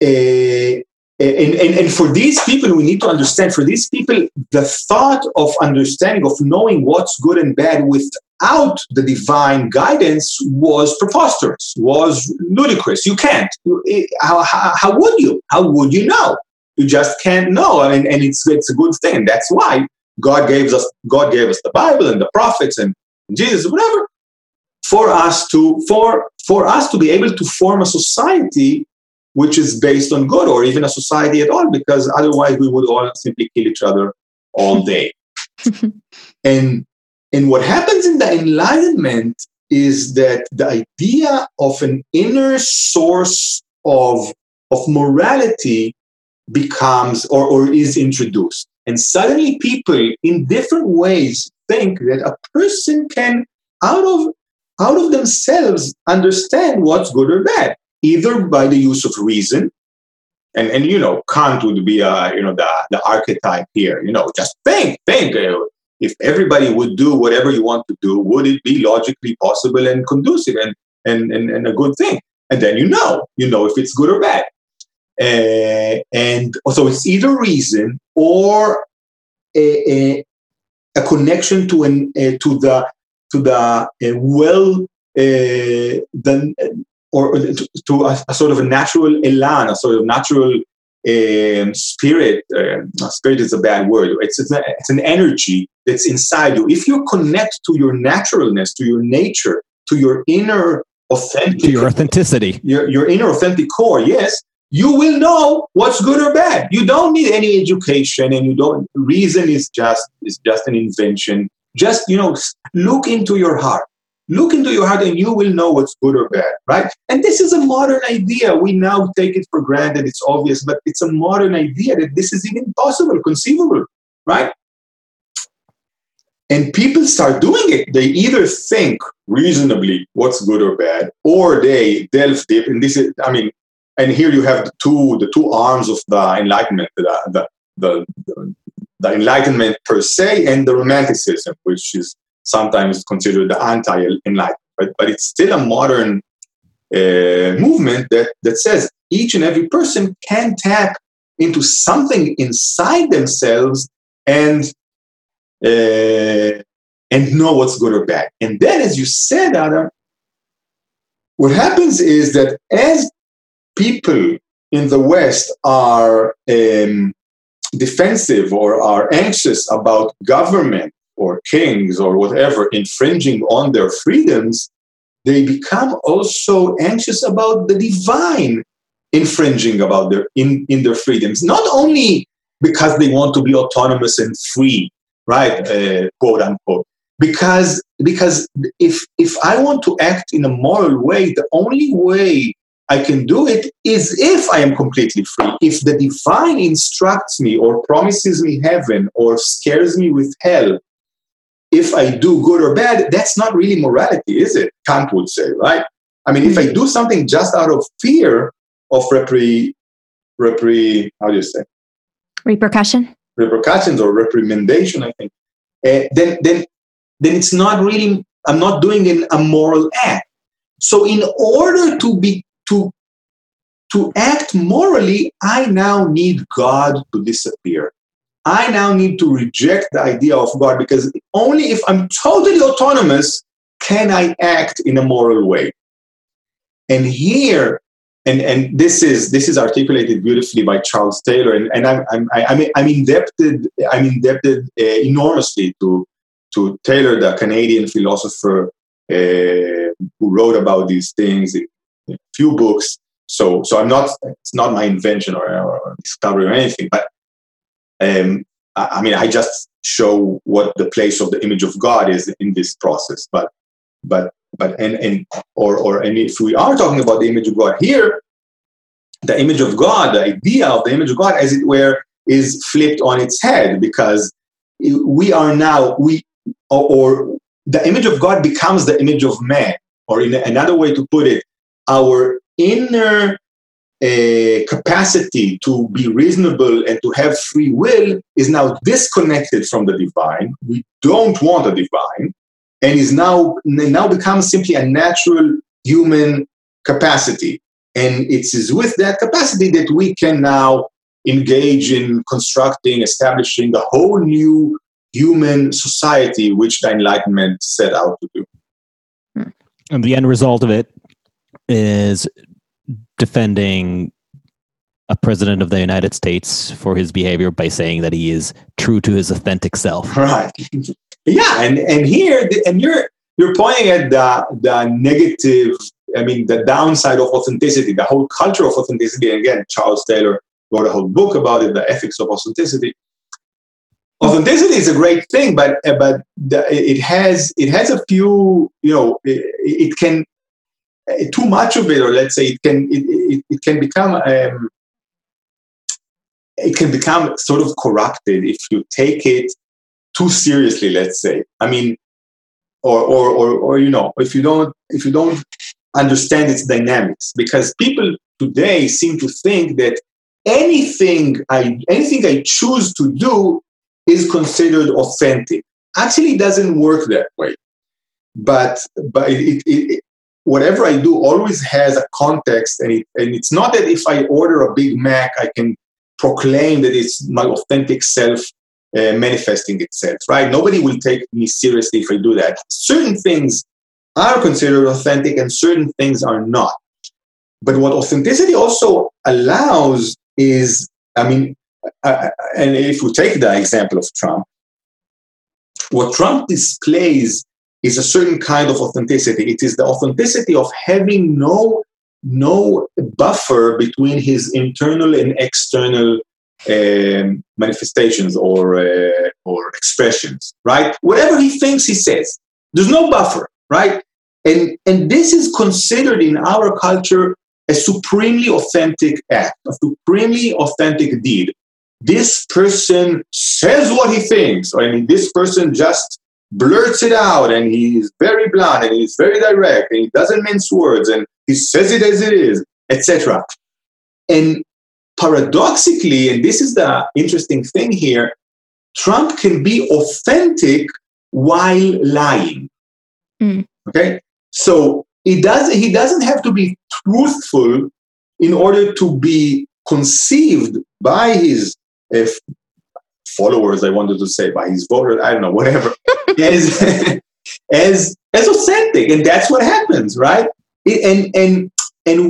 And for these people, we need to understand, for these people, the thought of understanding, of knowing what's good and bad without the divine guidance was preposterous, was ludicrous. You can't. How would you? How would you know? You just can't know. I mean, and it's a good thing. That's why God gave us the Bible and the prophets and Jesus, whatever, for us to be able to form a society which is based on good, or even a society at all, because otherwise we would all simply kill each other all day. And what happens in the Enlightenment is that the idea of an inner source of morality becomes or is introduced. And suddenly people in different ways think that a person can out of themselves understand what's good or bad, either by the use of reason, and you know, Kant would be the archetype here. You know, just think. If everybody would do whatever you want to do, would it be logically possible and conducive and a good thing? And then you know if it's good or bad. And so it's either reason or a connection to a sort of a natural elan, a sort of natural spirit. Spirit is a bad word. It's an energy that's inside you. If you connect to your naturalness, to your nature, to your inner authentic, to your authenticity, your inner authentic core, yes, you will know what's good or bad. You don't need any education, and you don't. Reason is just an invention. Just, you know, look into your heart. Look into your heart and you will know what's good or bad, right? And this is a modern idea. We now take it for granted. It's obvious, but it's a modern idea that this is even possible, conceivable, right? And people start doing it. They either think reasonably what's good or bad, or they delve deep. And this is, I mean, and here you have the two arms of the Enlightenment, the Enlightenment per se, and the Romanticism, which is sometimes considered the anti-Enlightenment, but it's still a modern movement that says each and every person can tap into something inside themselves and know what's good or bad. And then, as you said, Adam, what happens is that as people in the West are defensive or are anxious about government or kings or whatever infringing on their freedoms, they become also anxious about the divine infringing about their freedoms, not only because they want to be autonomous and free, right, quote unquote, because if I want to act in a moral way, the only way I can do it is if I am completely free. If the divine instructs me or promises me heaven or scares me with hell, if I do good or bad, that's not really morality, is it? Kant would say, right? I mean, if I do something just out of fear of repercussions or reprimandation, I think, then it's not really, I'm not doing an immoral act. So in order to act morally, I now need God to disappear. I now need to reject the idea of God, because only if I'm totally autonomous can I act in a moral way. And here, and this is articulated beautifully by Charles Taylor, and I'm indebted enormously to Taylor, the Canadian philosopher who wrote about these things in a few books. So I'm not, it's not my invention or discovery or anything, but I just show what the place of the image of God is in this process. But if we are talking about the image of God here, the image of God, the idea of the image of God, as it were, is flipped on its head, because we are now the image of God becomes the image of man, or in another way to put it, our inner capacity to be reasonable and to have free will is now disconnected from the divine. We don't want a divine, and is now becomes simply a natural human capacity. And it is with that capacity that we can now engage in constructing, establishing a whole new human society, which the Enlightenment set out to do. And the end result of it is defending a president of the United States for his behavior by saying that he is true to his authentic self. Right. Yeah. And here, and you're pointing at the negative, I mean, the downside of authenticity, the whole culture of authenticity. Again, Charles Taylor wrote a whole book about it, The Ethics of Authenticity. Authenticity is a great thing, but it has a few, it can, too much of it, or let's say it can become sort of corrupted if you take it too seriously, let's say. I mean, or if you don't understand its dynamics, because people today seem to think that anything I choose to do is considered authentic. Actually, it doesn't work that way. But whatever I do always has a context, and it's not that if I order a Big Mac, I can proclaim that it's my authentic self manifesting itself, right? Nobody will take me seriously if I do that. Certain things are considered authentic and certain things are not. But what authenticity also allows is, and if we take the example of Trump, what Trump displays is a certain kind of authenticity. It is the authenticity of having no buffer between his internal and external manifestations or expressions, right? Whatever he thinks, he says. There's no buffer, right? And this is considered in our culture a supremely authentic act, a supremely authentic deed. This person says what he thinks. I mean, this person just blurts it out, and he is very blunt, and he is very direct, and he doesn't mince words, and he says it as it is, etc. And paradoxically, and this is the interesting thing here, Trump can be authentic while lying. Mm. Okay, so he doesn't have to be truthful in order to be conceived by his followers, I wanted to say, by his voters, I don't know, whatever, as authentic. And that's what happens, right? And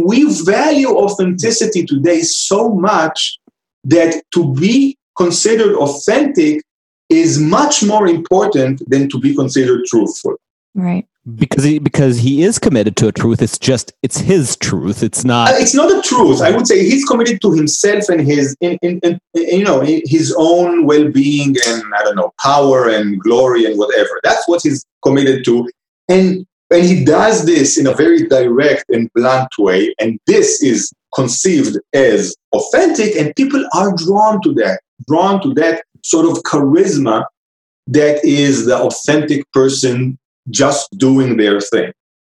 we value authenticity today so much that to be considered authentic is much more important than to be considered truthful. Right. Because he is committed to a truth. It's his truth. It's not a truth. I would say he's committed to himself and his his own well-being and power and glory and whatever. That's what he's committed to, and he does this in a very direct and blunt way. And this is conceived as authentic, and people are drawn to that sort of charisma that is the authentic person just doing their thing.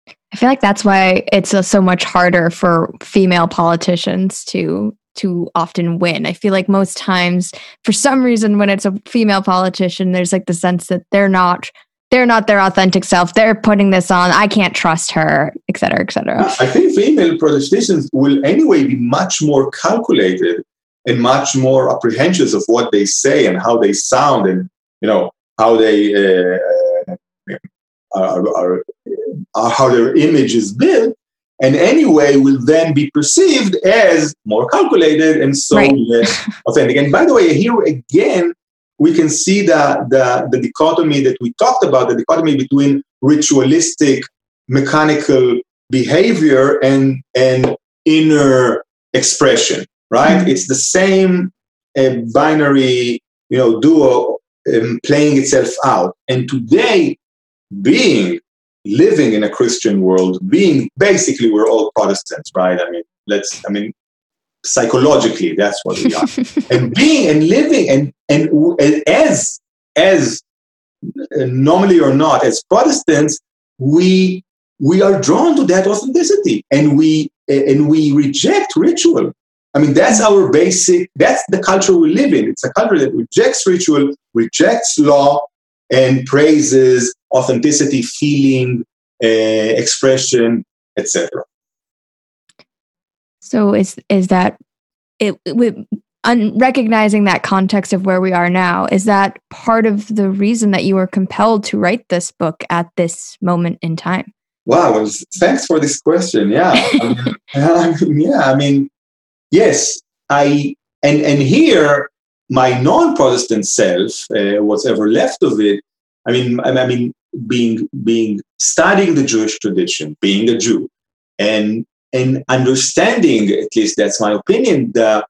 I feel like that's why it's so much harder for female politicians to often win. I feel like most times, for some reason, when it's a female politician, there's like the sense that they're not their authentic self. They're putting this on. I can't trust her, et cetera, et cetera. I think female politicians will anyway be much more calculated and much more apprehensive of what they say and how they sound and how they are how their image is built, and anyway will then be perceived as more calculated and so right. less authentic. And by the way, here again, we can see the dichotomy that we talked about, the dichotomy between ritualistic, mechanical behavior and inner expression, right? Mm-hmm. It's the same binary, duo playing itself out. And today, living in a Christian world, basically we're all Protestants, right? Psychologically, that's what we are. And being and living and as normally or not, as Protestants, we are drawn to that authenticity, and we reject ritual. That's our basic. That's the culture we live in. It's a culture that rejects ritual, rejects law, and praises authenticity, feeling, expression, etc. So is that it? Recognizing that context of where we are now, is that part of the reason that you were compelled to write this book at this moment in time? Wow! Well, thanks for this question. Yeah. Yes. And here, my non-Protestant self, what's ever left of it, studying the Jewish tradition, being a Jew, and understanding, at least that's my opinion, that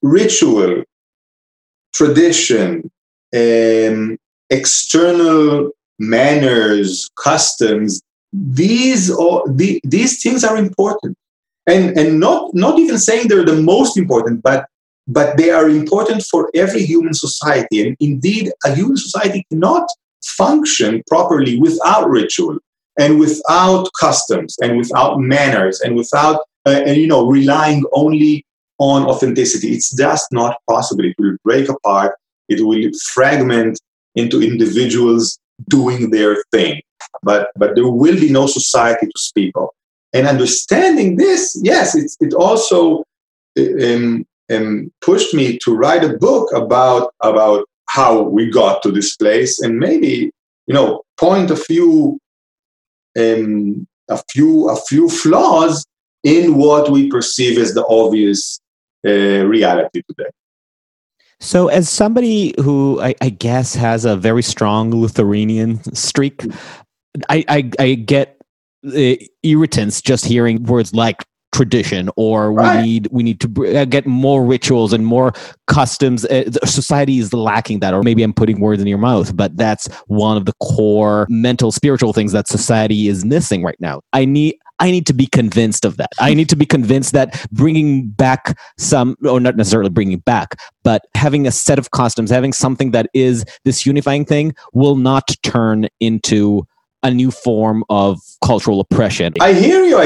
ritual, tradition, external manners, customs, these things are important, and not even saying they're the most important, but they are important for every human society. And indeed, a human society cannot function properly without ritual and without customs and without manners and without, relying only on authenticity. It's just not possible. It will break apart. It will fragment into individuals doing their thing. But there will be no society to speak of. And understanding this, yes, it also... pushed me to write a book about how we got to this place, and maybe point a few flaws in what we perceive as the obvious reality today. So, as somebody who I guess has a very strong Lutheranian streak, I get irritants just hearing words like tradition, or right. we need to get more rituals and more customs. Society is lacking that, or maybe I'm putting words in your mouth, but that's one of the core mental, spiritual things that society is missing right now. I need to be convinced of that. I need to be convinced that bringing back not necessarily bringing back, but having a set of customs, having something that is this unifying thing, will not turn into a new form of cultural oppression. I hear you.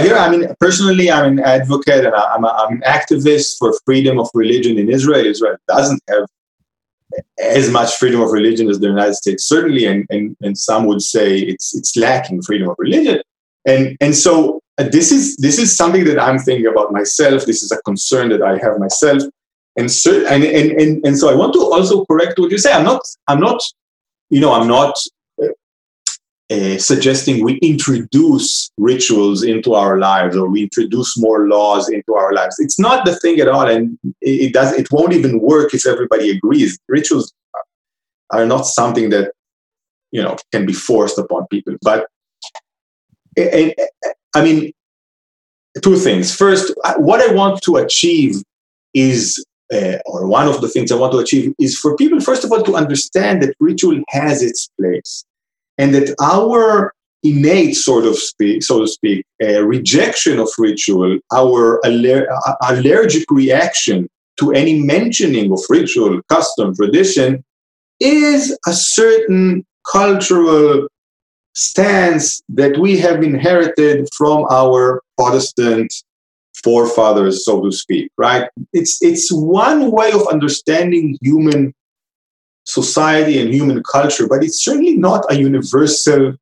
Personally, I'm an advocate and I'm an activist for freedom of religion in Israel. Israel doesn't have as much freedom of religion as the United States, certainly, and some would say it's lacking freedom of religion. And so this is something that I'm thinking about myself. This is a concern that I have myself. And so I want to also correct what you say. I'm not suggesting we introduce rituals into our lives or we introduce more laws into our lives. It's not the thing at all, and it won't even work if everybody agrees. Rituals are not something that, you know, can be forced upon people. But I mean, two things. First, what I want to achieve is, or one of the things I want to achieve is for people, first of all, to understand that ritual has its place, and that our innate, so to speak, rejection of ritual, our allergic reaction to any mentioning of ritual, custom, tradition, is a certain cultural stance that we have inherited from our Protestant forefathers, so to speak, right? It's one way of understanding human society and human culture, but it's certainly not a universal,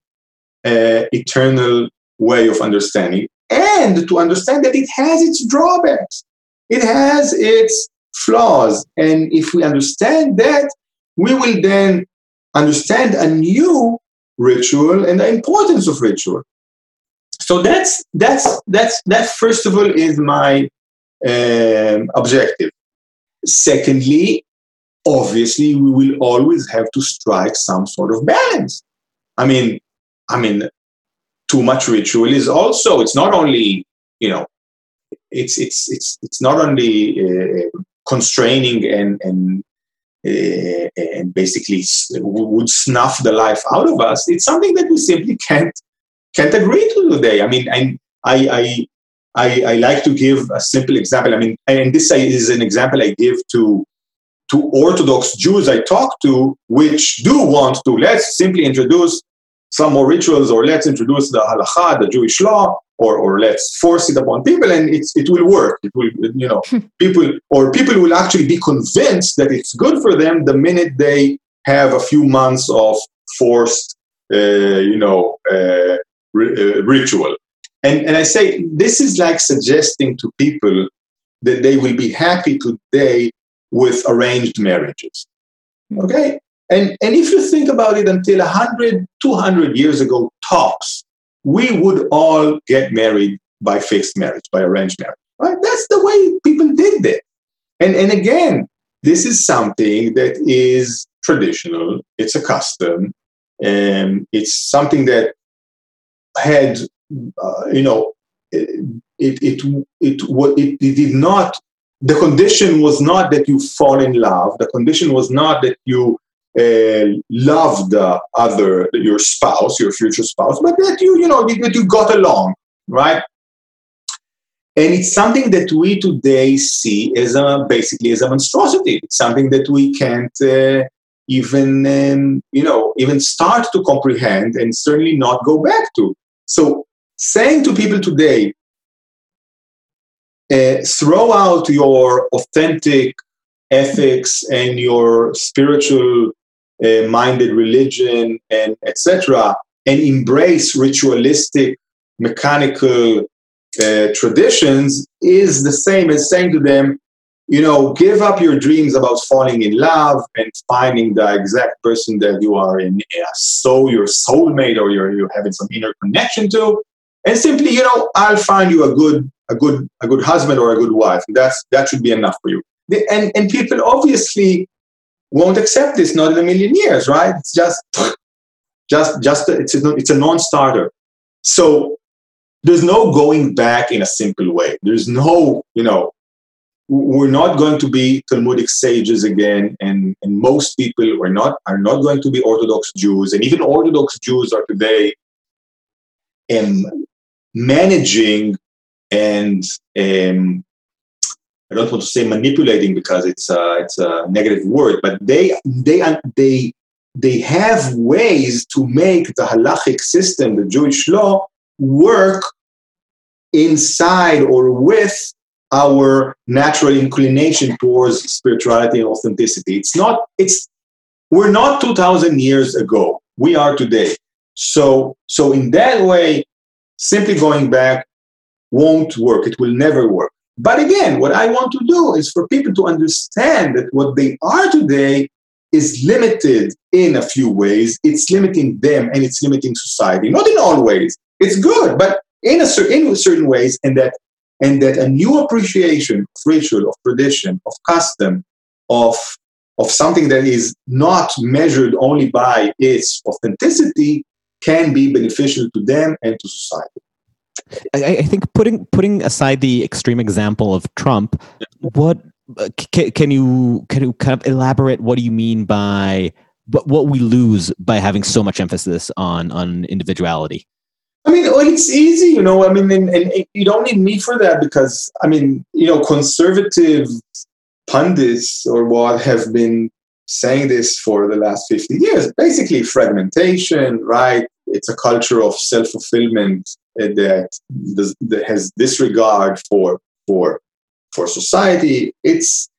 eternal way of understanding. And to understand that it has its drawbacks, it has its flaws. And if we understand that, we will then understand a new ritual and the importance of ritual. So that first of all is my objective. Secondly, obviously, we will always have to strike some sort of balance. I mean, too much ritual is also, it's not only, you know, it's not only constraining and basically would snuff the life out of us. It's something that we simply can't agree to today. I mean, I like to give a simple example. I mean, and this is an example I give to Orthodox Jews I talk to, which do want to, let's simply introduce some more rituals, or let's introduce the halakha, the Jewish law, or let's force it upon people, and it will work. It will, you know, people will actually be convinced that it's good for them the minute they have a few months of forced, ritual. And I say, this is like suggesting to people that they will be happy today with arranged marriages. Okay? And if you think about it, until 100, 200 years ago, tops, we would all get married by fixed marriage, by arranged marriage. Right? That's the way people did that. And again, this is something that is traditional. It's a custom. It's something that had, it did not, the condition was not that you fall in love. The condition was not that you love the other, your spouse, your future spouse, but that you got along, right? And it's something that we today see as a monstrosity. It's something that we can't even start to comprehend, and certainly not go back to. So saying to people today, throw out your authentic ethics and your spiritual minded religion and etc., and embrace ritualistic, mechanical traditions, is the same as saying to them, you know, give up your dreams about falling in love and finding the exact person that you are in, so your soulmate, or you're having some inner connection to, and simply, you know, I'll find you a good husband or a good wife. That should be enough for you. And people obviously won't accept this, not in a million years, right? It's just it's a non-starter. So there's no going back in a simple way. There's no, you know, we're not going to be Talmudic sages again, and most people are not going to be Orthodox Jews, and even Orthodox Jews are today managing and I don't want to say manipulating, because it's a negative word, but they have ways to make the halachic system, the Jewish law, work inside or with our natural inclination towards spirituality and authenticity. We're not 2,000 years ago. We are today. So in that way, simply going back won't work. It will never work. But again, what I want to do is for people to understand that what they are today is limited in a few ways. It's limiting them and it's limiting society. Not in all ways. It's good, but in certain ways, and that a new appreciation of ritual, of tradition, of custom, of something that is not measured only by its authenticity can be beneficial to them and to society. I think putting aside the extreme example of Trump, what can you kind of elaborate? What do you mean by what we lose by having so much emphasis on individuality? I mean, well, it's easy, you know. I mean, and you don't need me for that because, I mean, you know, conservative pundits or what have been saying this for the last 50 years. Basically, fragmentation, right? It's a culture of self-fulfillment that has disregard for society. It's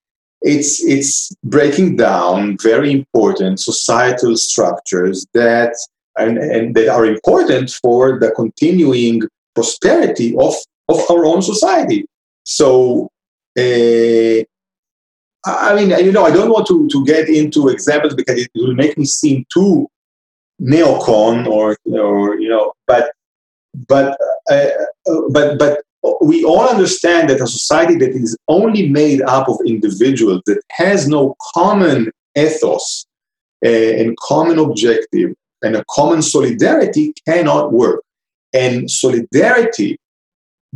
breaking down very important societal structures that that are important for the continuing prosperity of our own society. So, I mean, you know, I don't want to get into examples because it will make me seem too neocon or you know, but we all understand that a society that is only made up of individuals that has no common ethos and common objective and a common solidarity cannot work. And solidarity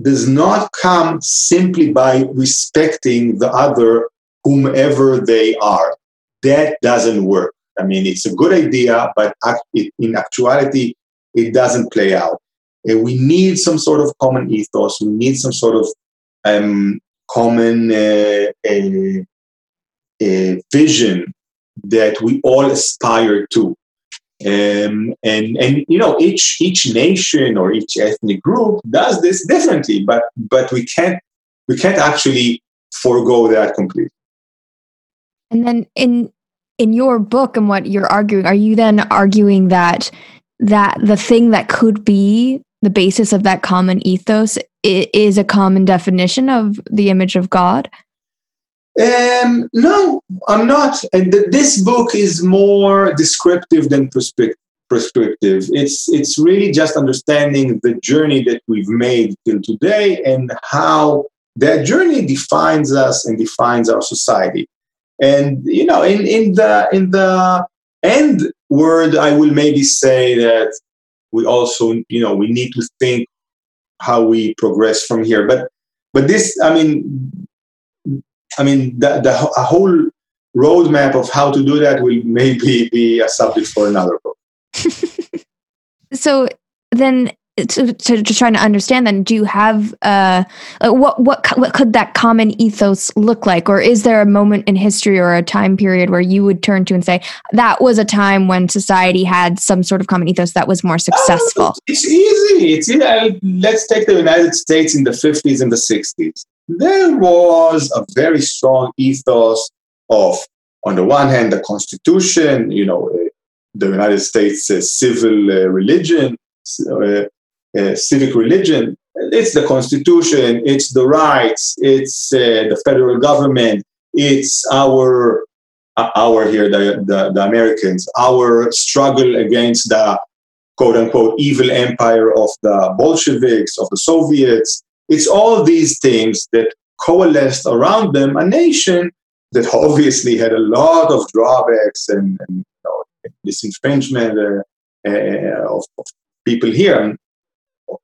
does not come simply by respecting the other, whomever they are. That doesn't work. I mean, it's a good idea, but in actuality, it doesn't play out. And we need some sort of common ethos. We need some sort of common vision that we all aspire to. And you know, each nation or each ethnic group does this differently, but we can't actually forego that completely. And then in your book and what you're arguing, are you then arguing that the thing that could be the basis of that common ethos is a common definition of the image of God? No, I'm not. This book is more descriptive than prescriptive. It's really just understanding the journey that we've made till today and how that journey defines us and defines our society. And you know, in the end word, I will maybe say that we also, you know, we need to think how we progress from here. But this, I mean, a whole roadmap of how to do that will maybe be a subject for another book. So then, to try to understand, then, do you have what could that common ethos look like, or is there a moment in history or a time period where you would turn to and say that was a time when society had some sort of common ethos that was more successful? It's easy. It's easy. Let's take the United States in the 50s and the 60s. There was a very strong ethos of, on the one hand, the Constitution, you know, the United States civil religion, civic religion. It's the Constitution, it's the rights, it's the federal government, it's our here, the Americans, our struggle against the quote-unquote evil empire of the Bolsheviks, of the Soviets. It's all these things that coalesced around them a nation that obviously had a lot of drawbacks and you know, disenfranchisement of people here, and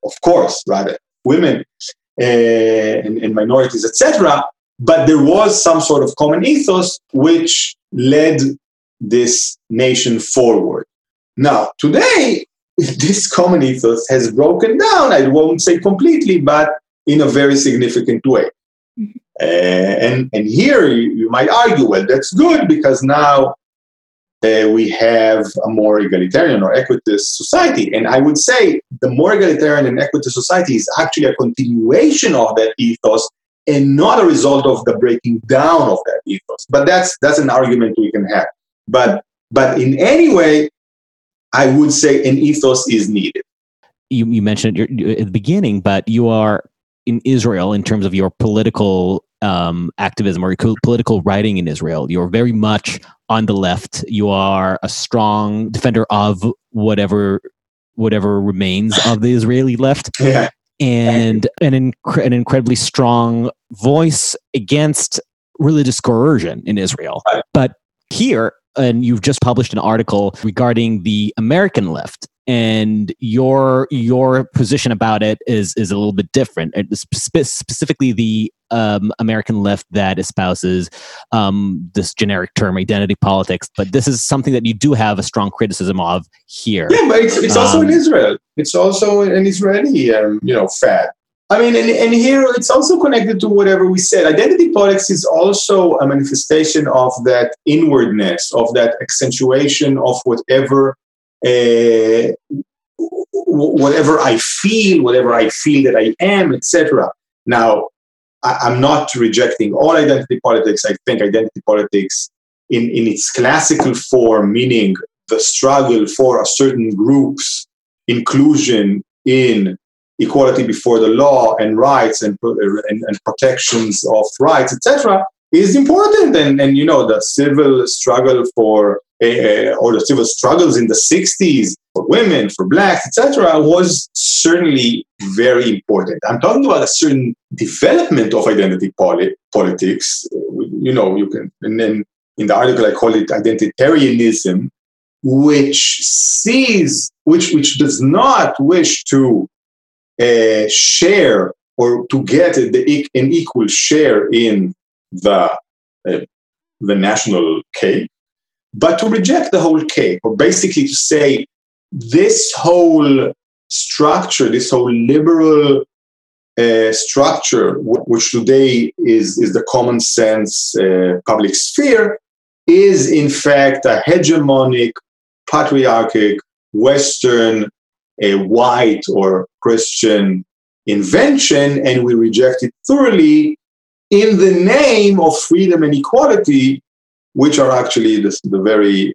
of course, rather women and minorities, etc. But there was some sort of common ethos which led this nation forward. Now, today, this common ethos has broken down. I won't say completely, but in a very significant way. And here you might argue, well, that's good because now we have a more egalitarian or equitist society. And I would say the more egalitarian and equitist society is actually a continuation of that ethos and not a result of the breaking down of that ethos. But that's an argument we can have. But in any way, I would say an ethos is needed. You mentioned it at the beginning, but you are in Israel in terms of your political activism or your political writing in Israel. You're very much on the left, you are a strong defender of whatever remains of the Israeli left, yeah. and an incredibly strong voice against religious coercion in Israel. But here, and you've just published an article regarding the American left, and your position about it is a little bit different. Specifically, the American left that espouses this generic term, identity politics. But this is something that you do have a strong criticism of here. Yeah, but it's also in Israel. It's also an Israeli, fad. I mean, and here it's also connected to whatever we said. Identity politics is also a manifestation of that inwardness, of that accentuation of whatever I feel, that I am, etc. Now, I'm not rejecting all identity politics. I think identity politics in its classical form, meaning the struggle for a certain group's inclusion in equality before the law and rights and protections of rights, etc., is important. And the civil struggle or the civil struggles in the 60s for women, for blacks, etc., was certainly very important. I'm talking about a certain development of identity politics. In the article I call it identitarianism, which does not wish to share or to get an equal share in the national cake, but to reject the whole cake, or basically to say this whole structure, this whole liberal structure, which today is the common sense public sphere, is in fact a hegemonic, patriarchal, Western, a white or Christian invention, and we reject it thoroughly in the name of freedom and equality, which are actually the very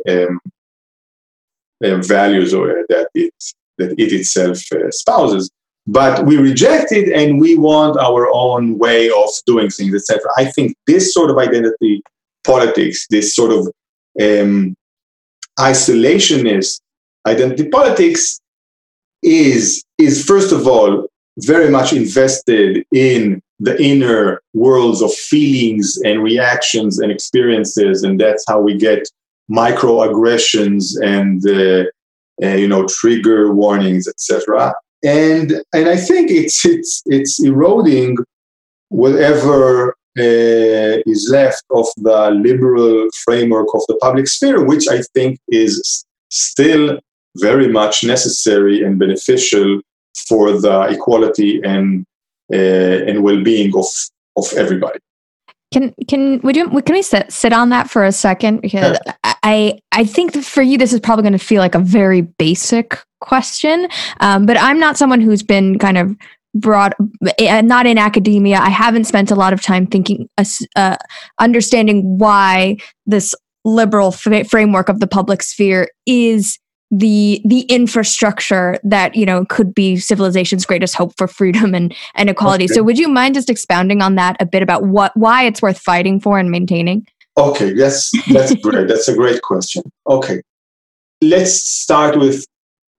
values or that it itself espouses. But we reject it, and we want our own way of doing things, etc. I think this sort of identity politics, this sort of isolationist identity politics, is first of all very much invested in the inner worlds of feelings and reactions and experiences, and that's how we get microaggressions and trigger warnings, etc. And I think it's eroding whatever is left of the liberal framework of the public sphere, which I think is still very much necessary and beneficial for the equality and well-being of everybody. Can we sit on that for a second? Because yeah. I think that for you, this is probably going to feel like a very basic question, but I'm not someone who's been kind of broad, not in academia. I haven't spent a lot of time thinking, understanding why this liberal framework of the public sphere is the infrastructure that, could be civilization's greatest hope for freedom and equality. Okay. So would you mind just expounding on that a bit about why it's worth fighting for and maintaining? Okay, that's great. That's a great question. Okay. Let's start with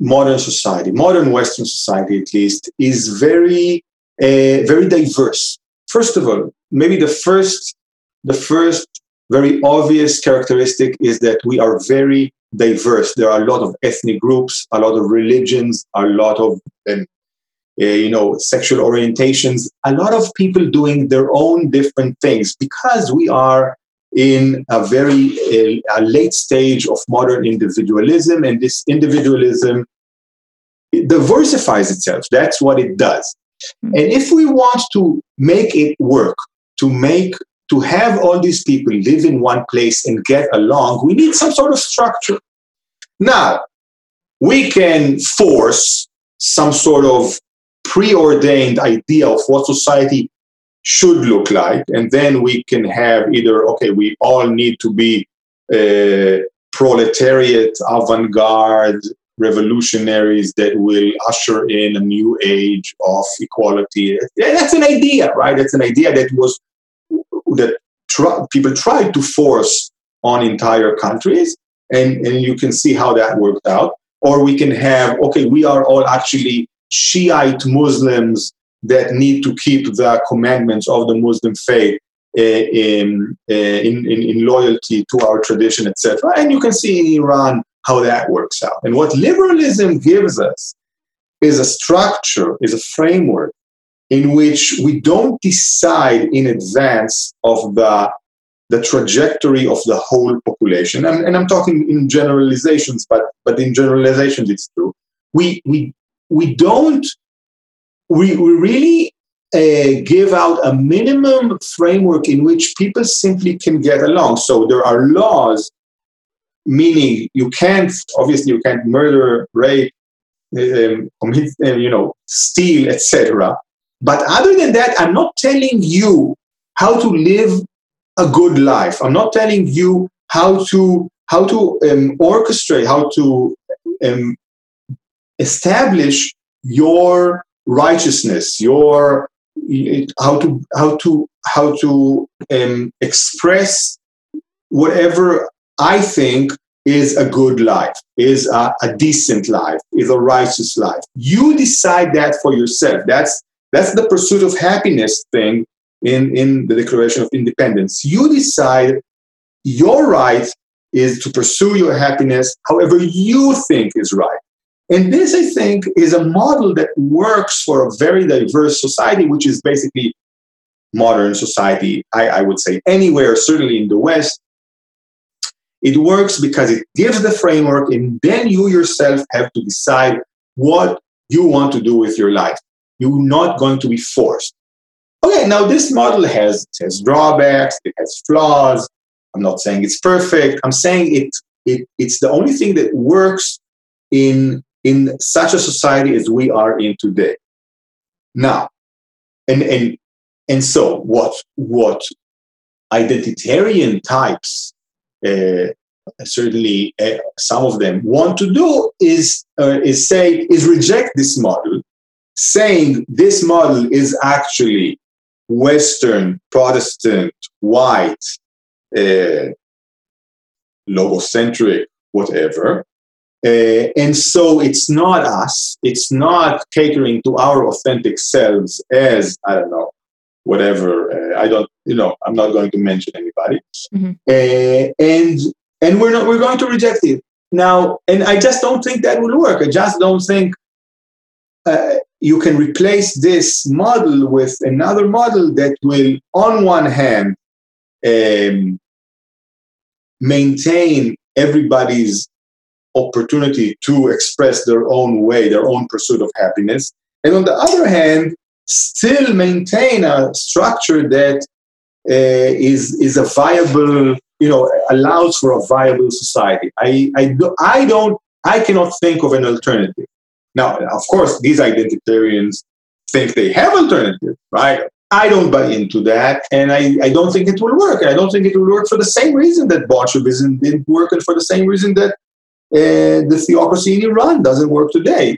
modern society. Modern Western society, at least, is very, very diverse. First of all, maybe the first very obvious characteristic is that we are very diverse. There are a lot of ethnic groups, a lot of religions, a lot of sexual orientations, a lot of people doing their own different things, because we are in a very late stage of modern individualism, and this individualism diversifies itself. That's what it does. And if we want to make it work, to have all these people live in one place and get along, we need some sort of structure. Now, we can force some sort of preordained idea of what society should look like, and then we can have we all need to be proletariat, avant-garde, revolutionaries that will usher in a new age of equality. That's an idea, right? That's an idea that people tried to force on entire countries. And you can see how that worked out. Or we can have, okay, we are all actually Shiite Muslims that need to keep the commandments of the Muslim faith in loyalty to our tradition, etc. And you can see in Iran how that works out. And what liberalism gives us is a structure, is a framework in which we don't decide in advance of the trajectory of the whole population. And I'm talking in generalizations, but in generalizations it's true. We really give out a minimum framework in which people simply can get along. So there are laws, meaning you can't murder, rape, commit, steal, etc. But other than that, I'm not telling you how to live a good life. I'm not telling you how to orchestrate, how to establish your righteousness, how to express whatever I think is a good life, is a decent life, is a righteous life. You decide that for yourself. That's the pursuit of happiness thing in the Declaration of Independence. You decide your right is to pursue your happiness however you think is right. And this, I think, is a model that works for a very diverse society, which is basically modern society, I would say, anywhere, certainly in the West. It works because it gives the framework, and then you yourself have to decide what you want to do with your life. You're not going to be forced. Okay, now this model has drawbacks, it has flaws. I'm not saying it's perfect. I'm saying it's the only thing that works in such a society as we are in today. Now, and so what identitarian types, certainly some of them, want to do is reject this model, saying this model is actually Western, Protestant, white, logocentric, whatever. And so it's not us. It's not catering to our authentic selves as, I don't know, whatever. I'm not going to mention anybody. Mm-hmm. And we're going to reject it. Now, and I just don't think that will work. I just don't think you can replace this model with another model that will, on one hand, maintain everybody's opportunity to express their own way, their own pursuit of happiness, and on the other hand, still maintain a structure that is a viable, allows for a viable society. I cannot think of an alternative. Now, of course, these identitarians think they have alternatives, right? I don't buy into that, and I don't think it will work. I don't think it will work for the same reason that Bolshevism didn't work, and for the same reason that the theocracy in Iran doesn't work today.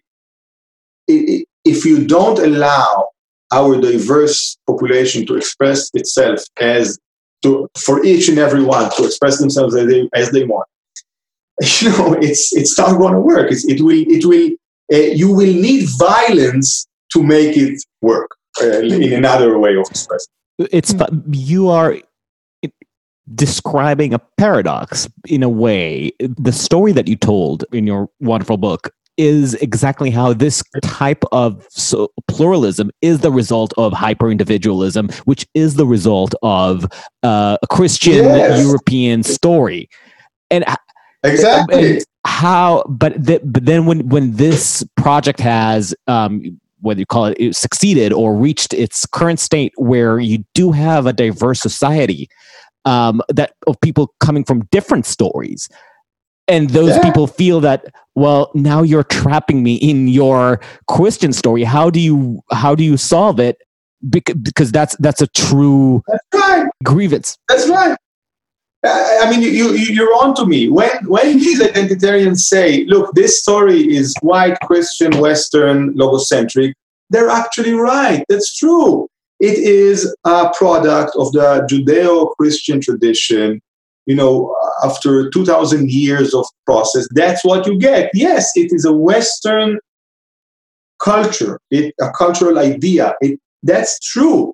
If you don't allow our diverse population to express itself for each and every one to express themselves as they want, it's not going to work. It will. You will need violence to make it work, in another way of expressing. You are describing a paradox in a way. The story that you told in your wonderful book is exactly how this type of pluralism is the result of hyper-individualism, which is the result of a Christian, yes, European story. And exactly. And how? But then when this project has, whether you call it succeeded or reached its current state, where you do have a diverse society that of people coming from different stories, and those people feel that, well, now you're trapping me in your Christian story. How do you solve it? Because that's a true grievance. That's right. I mean, you're on to me. When these identitarians say, look, this story is white, Christian, Western, logocentric, they're actually right. That's true. It is a product of the Judeo-Christian tradition you know, after 2,000 years of process, that's what you get. Yes, it is a Western culture, a cultural idea. That's true.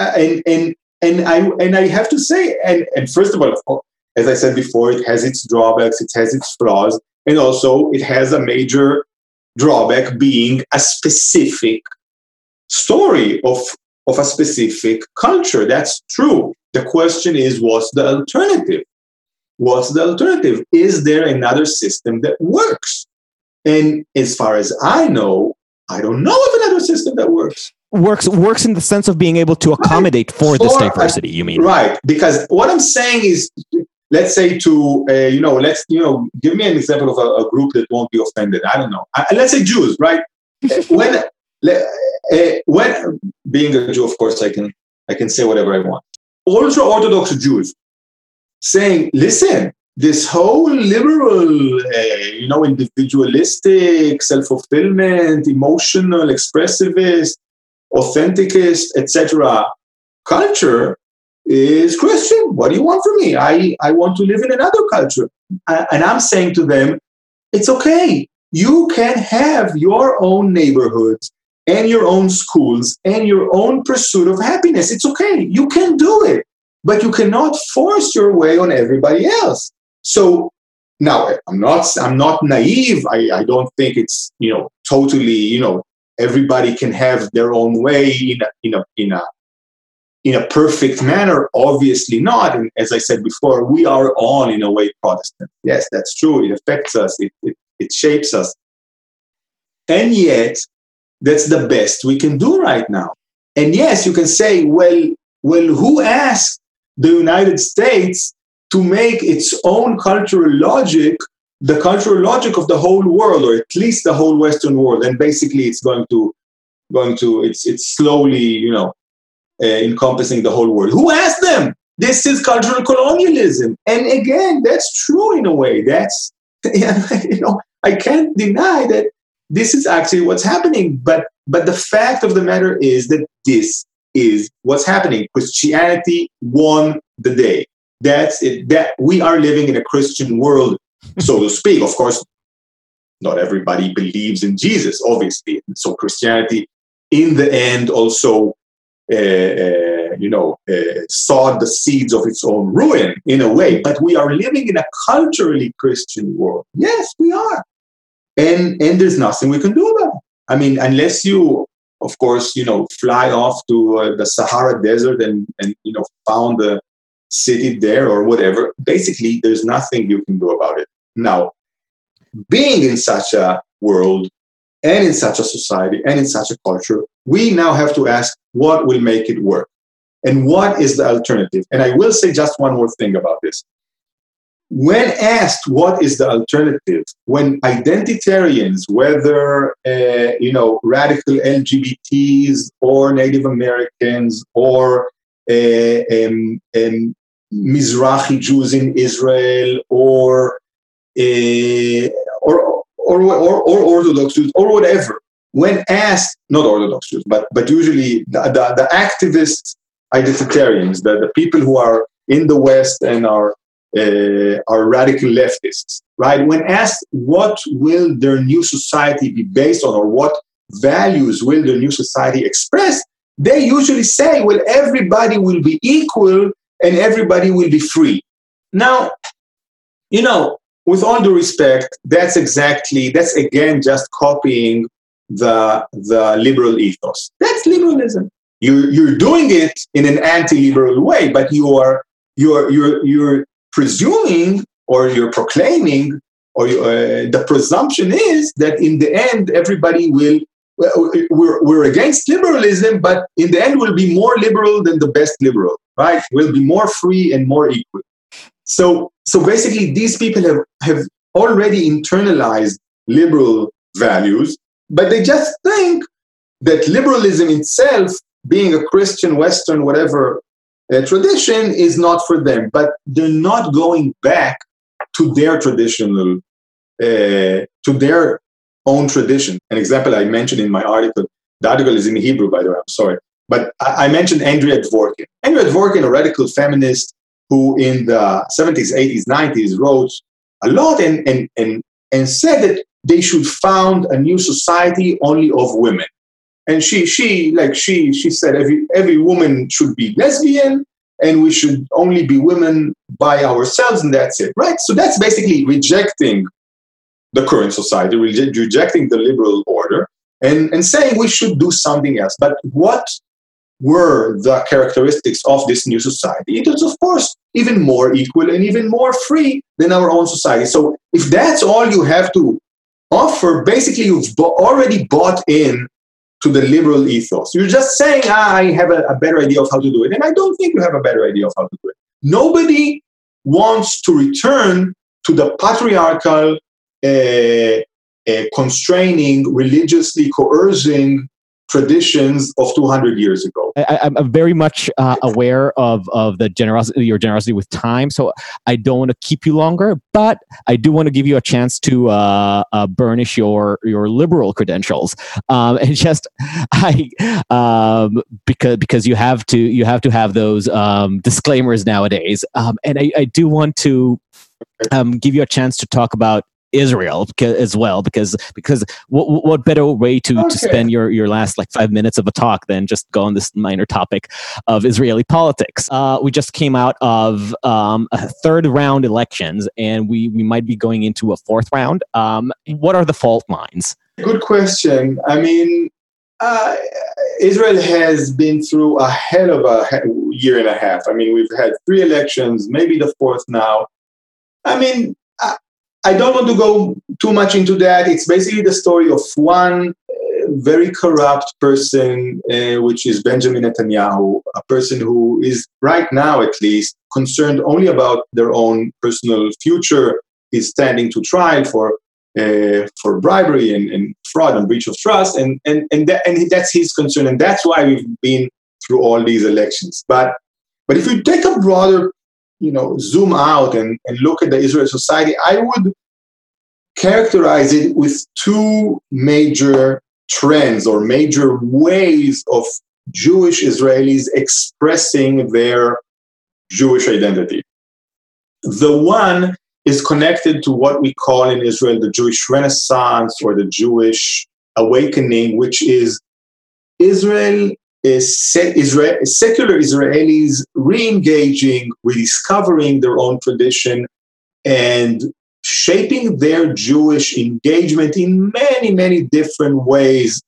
And I have to say, and first of all, as I said before, it has its drawbacks, it has its flaws, and also it has a major drawback being a specific story of a specific culture. That's true. The question is, what's the alternative? What's the alternative? Is there another system that works? And as far as I know, I don't know of another system that works. Works in the sense of being able to accommodate for this diversity, you mean? Right. Because what I'm saying is, let's say to, give me an example of a group that won't be offended. I don't know. Let's say Jews, right? When being a Jew, of course, I can say whatever I want. Ultra-Orthodox Jews saying, listen, this whole liberal, individualistic, self-fulfillment, emotional, expressivist, authenticist, etc. culture is Christian. What do you want from me? I want to live in another culture. And I'm saying to them, it's okay. You can have your own neighborhoods and your own schools and your own pursuit of happiness. It's okay. You can do it, but you cannot force your way on everybody else. So now I'm not naive. I don't think it's, totally, everybody can have their own way in a perfect manner. Obviously not. And as I said before, we are all in a way Protestant. Yes, that's true. It affects us. It shapes us. And yet, that's the best we can do right now. And yes, you can say, well, who asked the United States to make its own cultural logic the cultural logic of the whole world, or at least the whole Western world? And basically, it's it's slowly, encompassing the whole world. Who asked them? This is cultural colonialism. And again, that's true in a way. That's, I can't deny that this is actually what's happening. But the fact of the matter is that this is what's happening. Christianity won the day. That's it. That we are living in a Christian world, so to speak. Of course, not everybody believes in Jesus, obviously. So Christianity, in the end, also, sowed the seeds of its own ruin in a way. But we are living in a culturally Christian world. Yes, we are. And there's nothing we can do about it. I mean, unless you, of course, fly off to the Sahara Desert and found a city there or whatever. Basically, there's nothing you can do about it. Now, being in such a world and in such a society and in such a culture, we now have to ask what will make it work and what is the alternative. And I will say just one more thing about this. When asked what is the alternative, when identitarians, whether radical LGBTs or Native Americans or Mizrahi Jews in Israel or Orthodox Jews or whatever, when asked, not Orthodox Jews, but usually the activist identitarians, the people who are in the West and are radical leftists, right? When asked what will their new society be based on or what values will their new society express, they usually say, well, everybody will be equal and everybody will be free. Now, with all due respect, that's again just copying the liberal ethos. That's liberalism. You're doing it in an anti-liberal way, but you're presuming, or you're proclaiming, or the presumption is that in the end everybody will. We're against liberalism, but in the end we'll be more liberal than the best liberal, right? We'll be more free and more equal. So basically, these people have already internalized liberal values, but they just think that liberalism itself, being a Christian, Western, whatever. The tradition is not for them, but they're not going back to their traditional, to their own tradition. An example I mentioned in my article, the article is in Hebrew, by the way, I'm sorry, but I mentioned Andrea Dworkin. Andrea Dworkin, a radical feminist who in the 70s, 80s, 90s wrote a lot and said that they should found a new society only of women. And she said every woman should be lesbian, and we should only be women by ourselves, and that's it, right? So that's basically rejecting the current society, rejecting the liberal order, and saying we should do something else. But what were the characteristics of this new society? It was, of course, even more equal and even more free than our own society. So if that's all you have to offer, basically you've already bought in to the liberal ethos. You're just saying, I have a better idea of how to do it. And I don't think you have a better idea of how to do it. Nobody wants to return to the patriarchal, constraining, religiously coercing traditions of 200 years ago. I'm very much aware of the your generosity with time, so I don't want to keep you longer, but I do want to give you a chance to burnish your liberal credentials, and just because you have to have those disclaimers nowadays, and I do want to give you a chance to talk about Israel as well, because what better way to spend your last 5 minutes of a talk than just go on this minor topic of Israeli politics. We just came out of a third round elections, and we might be going into a fourth round. What are the fault lines? Good question. I mean, Israel has been through a hell of a year and a half. I mean, we've had three elections, maybe the fourth now. I mean, I don't want to go too much into that. It's basically the story of one very corrupt person, which is Benjamin Netanyahu, a person who is right now, at least, concerned only about their own personal future. He's standing to trial for bribery and fraud and breach of trust, and that's his concern, and that's why we've been through all these elections. But if you take a broader zoom out and look at the Israeli society, I would characterize it with two major trends or major ways of Jewish Israelis expressing their Jewish identity. The one is connected to what we call in Israel the Jewish Renaissance or the Jewish Awakening, which is secular Israelis re-engaging, rediscovering their own tradition and shaping their Jewish engagement in many, many different ways,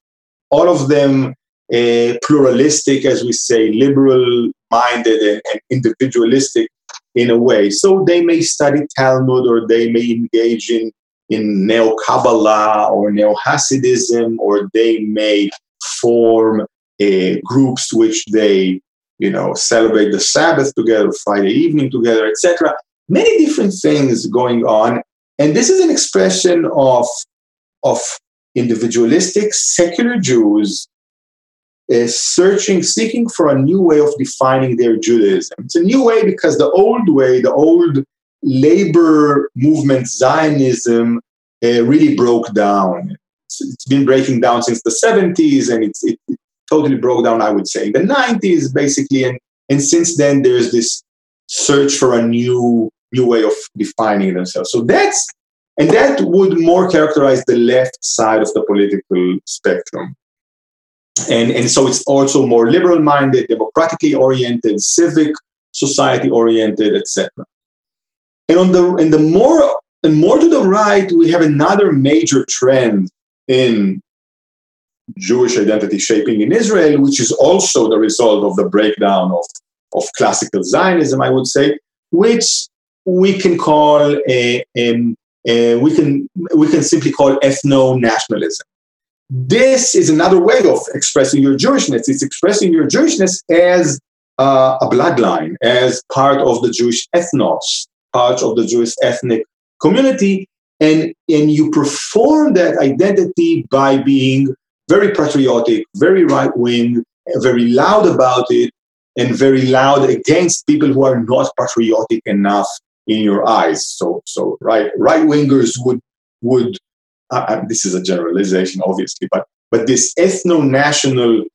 all of them pluralistic, as we say, liberal-minded and individualistic in a way. So they may study Talmud, or they may engage in Neo-Kabbalah or Neo-Hasidism, or they may form groups which they, celebrate the Sabbath together, Friday evening together, etc. Many different things going on, and this is an expression of individualistic secular Jews seeking for a new way of defining their Judaism. It's a new way because the old way, the old labor movement Zionism, really broke down. It's been breaking down since the 70s, and it totally broke down, I would say, in the 90s, basically. And since then, there's this search for a new way of defining themselves. So that would more characterize the left side of the political spectrum. And so it's also more liberal-minded, democratically oriented, civic society oriented, etc. And more to the right, we have another major trend in Jewish identity shaping in Israel, which is also the result of the breakdown of classical Zionism, I would say, which we can call we can simply call ethno-nationalism. This is another way of expressing your Jewishness. It's expressing your Jewishness as a bloodline, as part of the Jewish ethnos, part of the Jewish ethnic community, and you perform that identity by being very patriotic, very right-wing, very loud about it, and very loud against people who are not patriotic enough in your eyes. So right-wingers would this is a generalization, obviously, but this ethno-national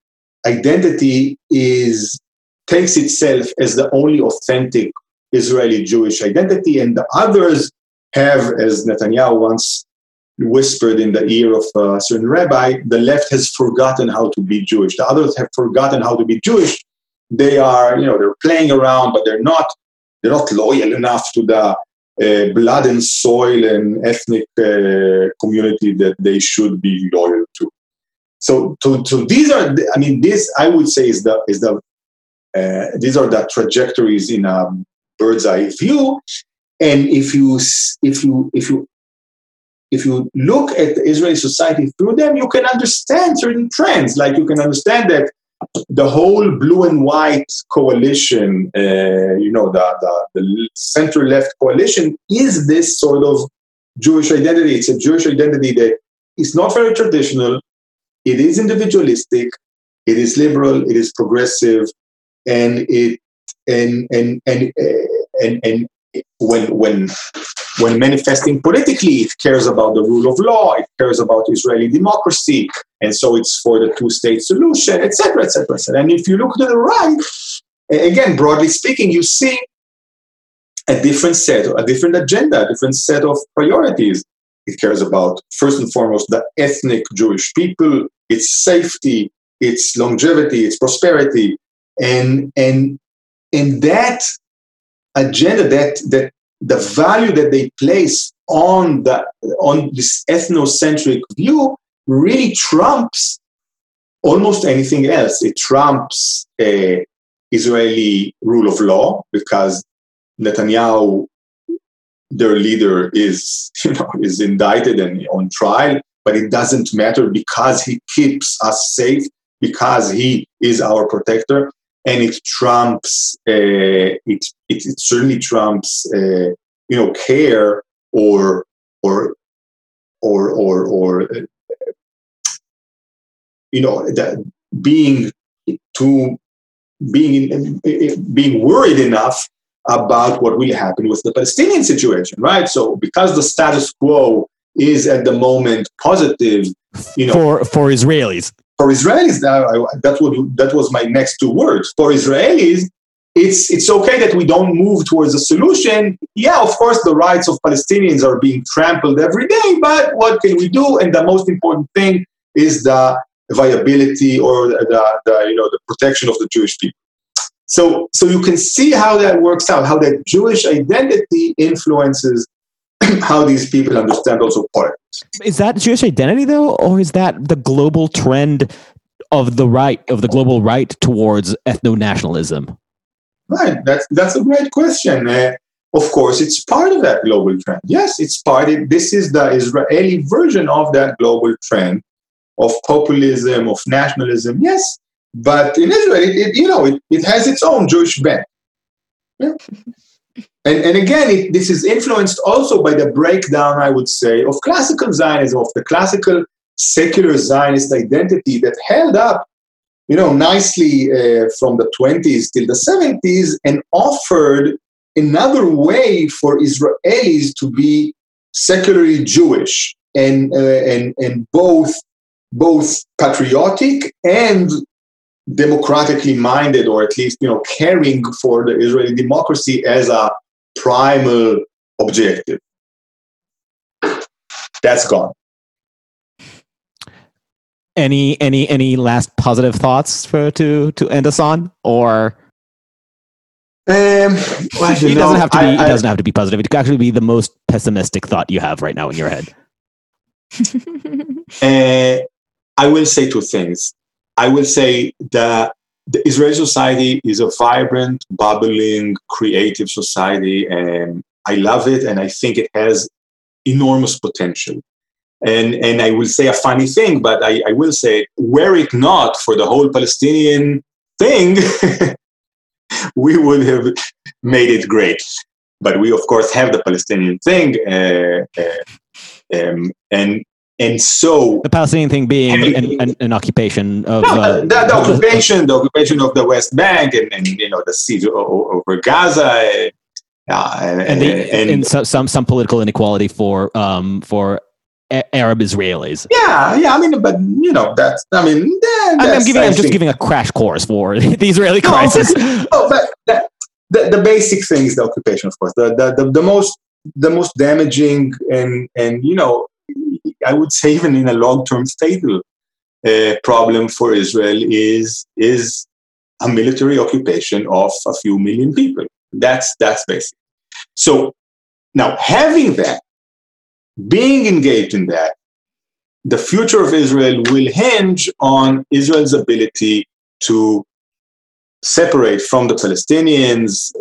identity takes itself as the only authentic Israeli Jewish identity, and the others have, as Netanyahu once whispered in the ear of a certain rabbi, the left has forgotten how to be Jewish. The others have forgotten how to be Jewish. They are, they're playing around, but they're not loyal enough to the blood and soil and ethnic community that they should be loyal to. So these are, this I would say is these are the trajectories in a bird's eye view. And if you look at Israeli society through them, you can understand certain trends. Like you can understand that the whole blue and white coalition, the center left coalition, is this sort of Jewish identity. It's a Jewish identity that is not very traditional. It is individualistic. It is liberal. It is progressive, and when manifesting politically, it cares about the rule of law, it cares about Israeli democracy, and so it's for the two-state solution, etc., etc., etc. And if you look to the right, again, broadly speaking, you see a different agenda, a different set of priorities. It cares about, first and foremost, the ethnic Jewish people, its safety, its longevity, its prosperity, and that agenda, that the value that they place on this ethnocentric view really trumps almost anything else. It trumps Israeli rule of law, because Netanyahu, their leader, is indicted and on trial, but it doesn't matter because he keeps us safe, because he is our protector. And it trumps. It certainly trumps. Care that being worried enough about what will happen with the Palestinian situation, right? So because the status quo is at the moment positive, for Israelis. For Israelis, that was my next two words. For Israelis, it's okay that we don't move towards a solution. Yeah, of course, the rights of Palestinians are being trampled every day, but what can we do? And the most important thing is the viability or the protection of the Jewish people. So you can see how that works out, how that Jewish identity influences how these people understand also politics. Is that Jewish identity, though, or is that the global trend of the right, of the global right towards ethno-nationalism? Right. That's a great question. Of course, it's part of that global trend. Yes, it's part of, this is the Israeli version of that global trend of populism, of nationalism. Yes, but in Israel, it has its own Jewish bent. Yeah. And again, this is influenced also by the breakdown, I would say, of classical Zionism, of the classical secular Zionist identity that held up, nicely from the 1920s till the 1970s, and offered another way for Israelis to be secularly Jewish and both patriotic and democratically minded, or at least caring for the Israeli democracy as a primal objective. That's gone. Any last positive thoughts to end us on, or it doesn't have to be positive. It could actually be the most pessimistic thought you have right now in your head. I will say two things. I will say that the Israeli society is a vibrant, bubbling, creative society, and I love it, and I think it has enormous potential. And I will say a funny thing, but I will say, were it not for the whole Palestinian thing, we would have made it great. But we, of course, have the Palestinian thing, and so the Palestinian thing being an occupation of the occupation of the West Bank, and the siege over Gaza, and some political inequality for Arab Israelis. Yeah. I'm just giving a crash course for the Israeli crisis. But the basic thing is the occupation, of course. The most damaging and you know, I would say even in a long-term stable problem for Israel is a military occupation of a few million people. That's basic. So now having that, being engaged in that, the future of Israel will hinge on Israel's ability to separate from the Palestinians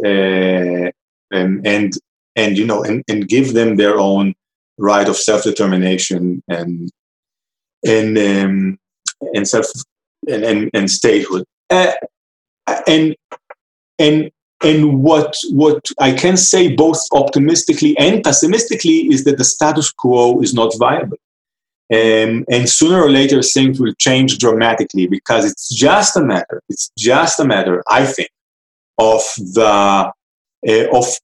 and you know and give them their own right of self-determination and self and statehood and what I can say both optimistically and pessimistically is that the status quo is not viable. And sooner or later, things will change dramatically because it's just a matter. I think, of the of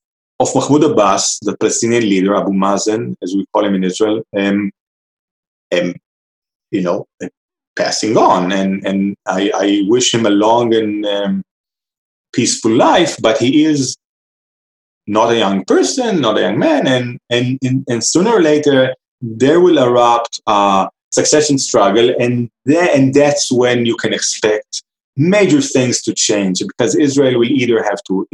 Mahmoud Abbas, the Palestinian leader, Abu Mazen, as we call him in Israel, you know, passing on. And I wish him a long and peaceful life. But he is not a young person, not a young man, and sooner or later, there will erupt a succession struggle, and that's when you can expect major things to change, because Israel will either have to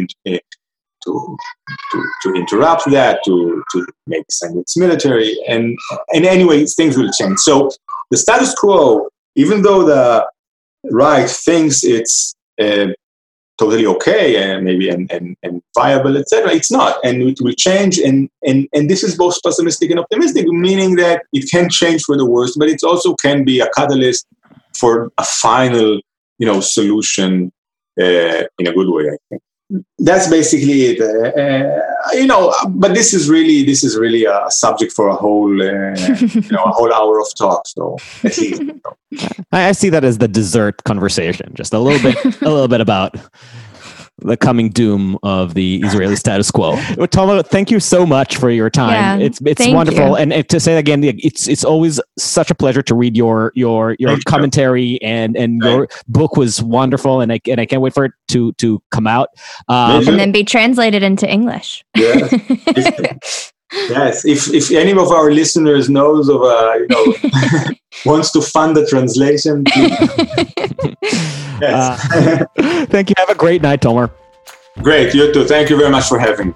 interrupt that, to maybe send its military, and anyway, things will change. So the status quo, even though the right thinks it's totally okay, maybe and viable, etc. It's not, and it will change. And this is both pessimistic and optimistic, meaning that it can change for the worst, but it also can be a catalyst for a final, you know, solution in a good way. I think that's basically it. You know, but this is really a subject for a whole you know, a whole hour of talk. So at least. I see that as the dessert conversation, just a little bit about the coming doom of the Israeli status quo. Tomer, thank you so much for your time. Yeah, it's wonderful, you. And to say it again, it's always such a pleasure to read your commentary, and your book was wonderful, and I can't wait for it to come out and then be translated into English. Yeah. Yes, if any of our listeners knows of you know, wants to fund the translation, yes. Thank you. Have a great night, Tomer. Great, you too. Thank you very much for having me.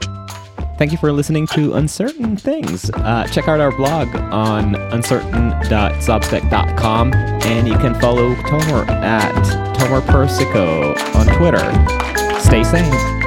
Thank you for listening to Uncertain Things. Check out our blog on uncertain.substack.com, and you can follow Tomer at Tomer Persico on Twitter. Stay sane.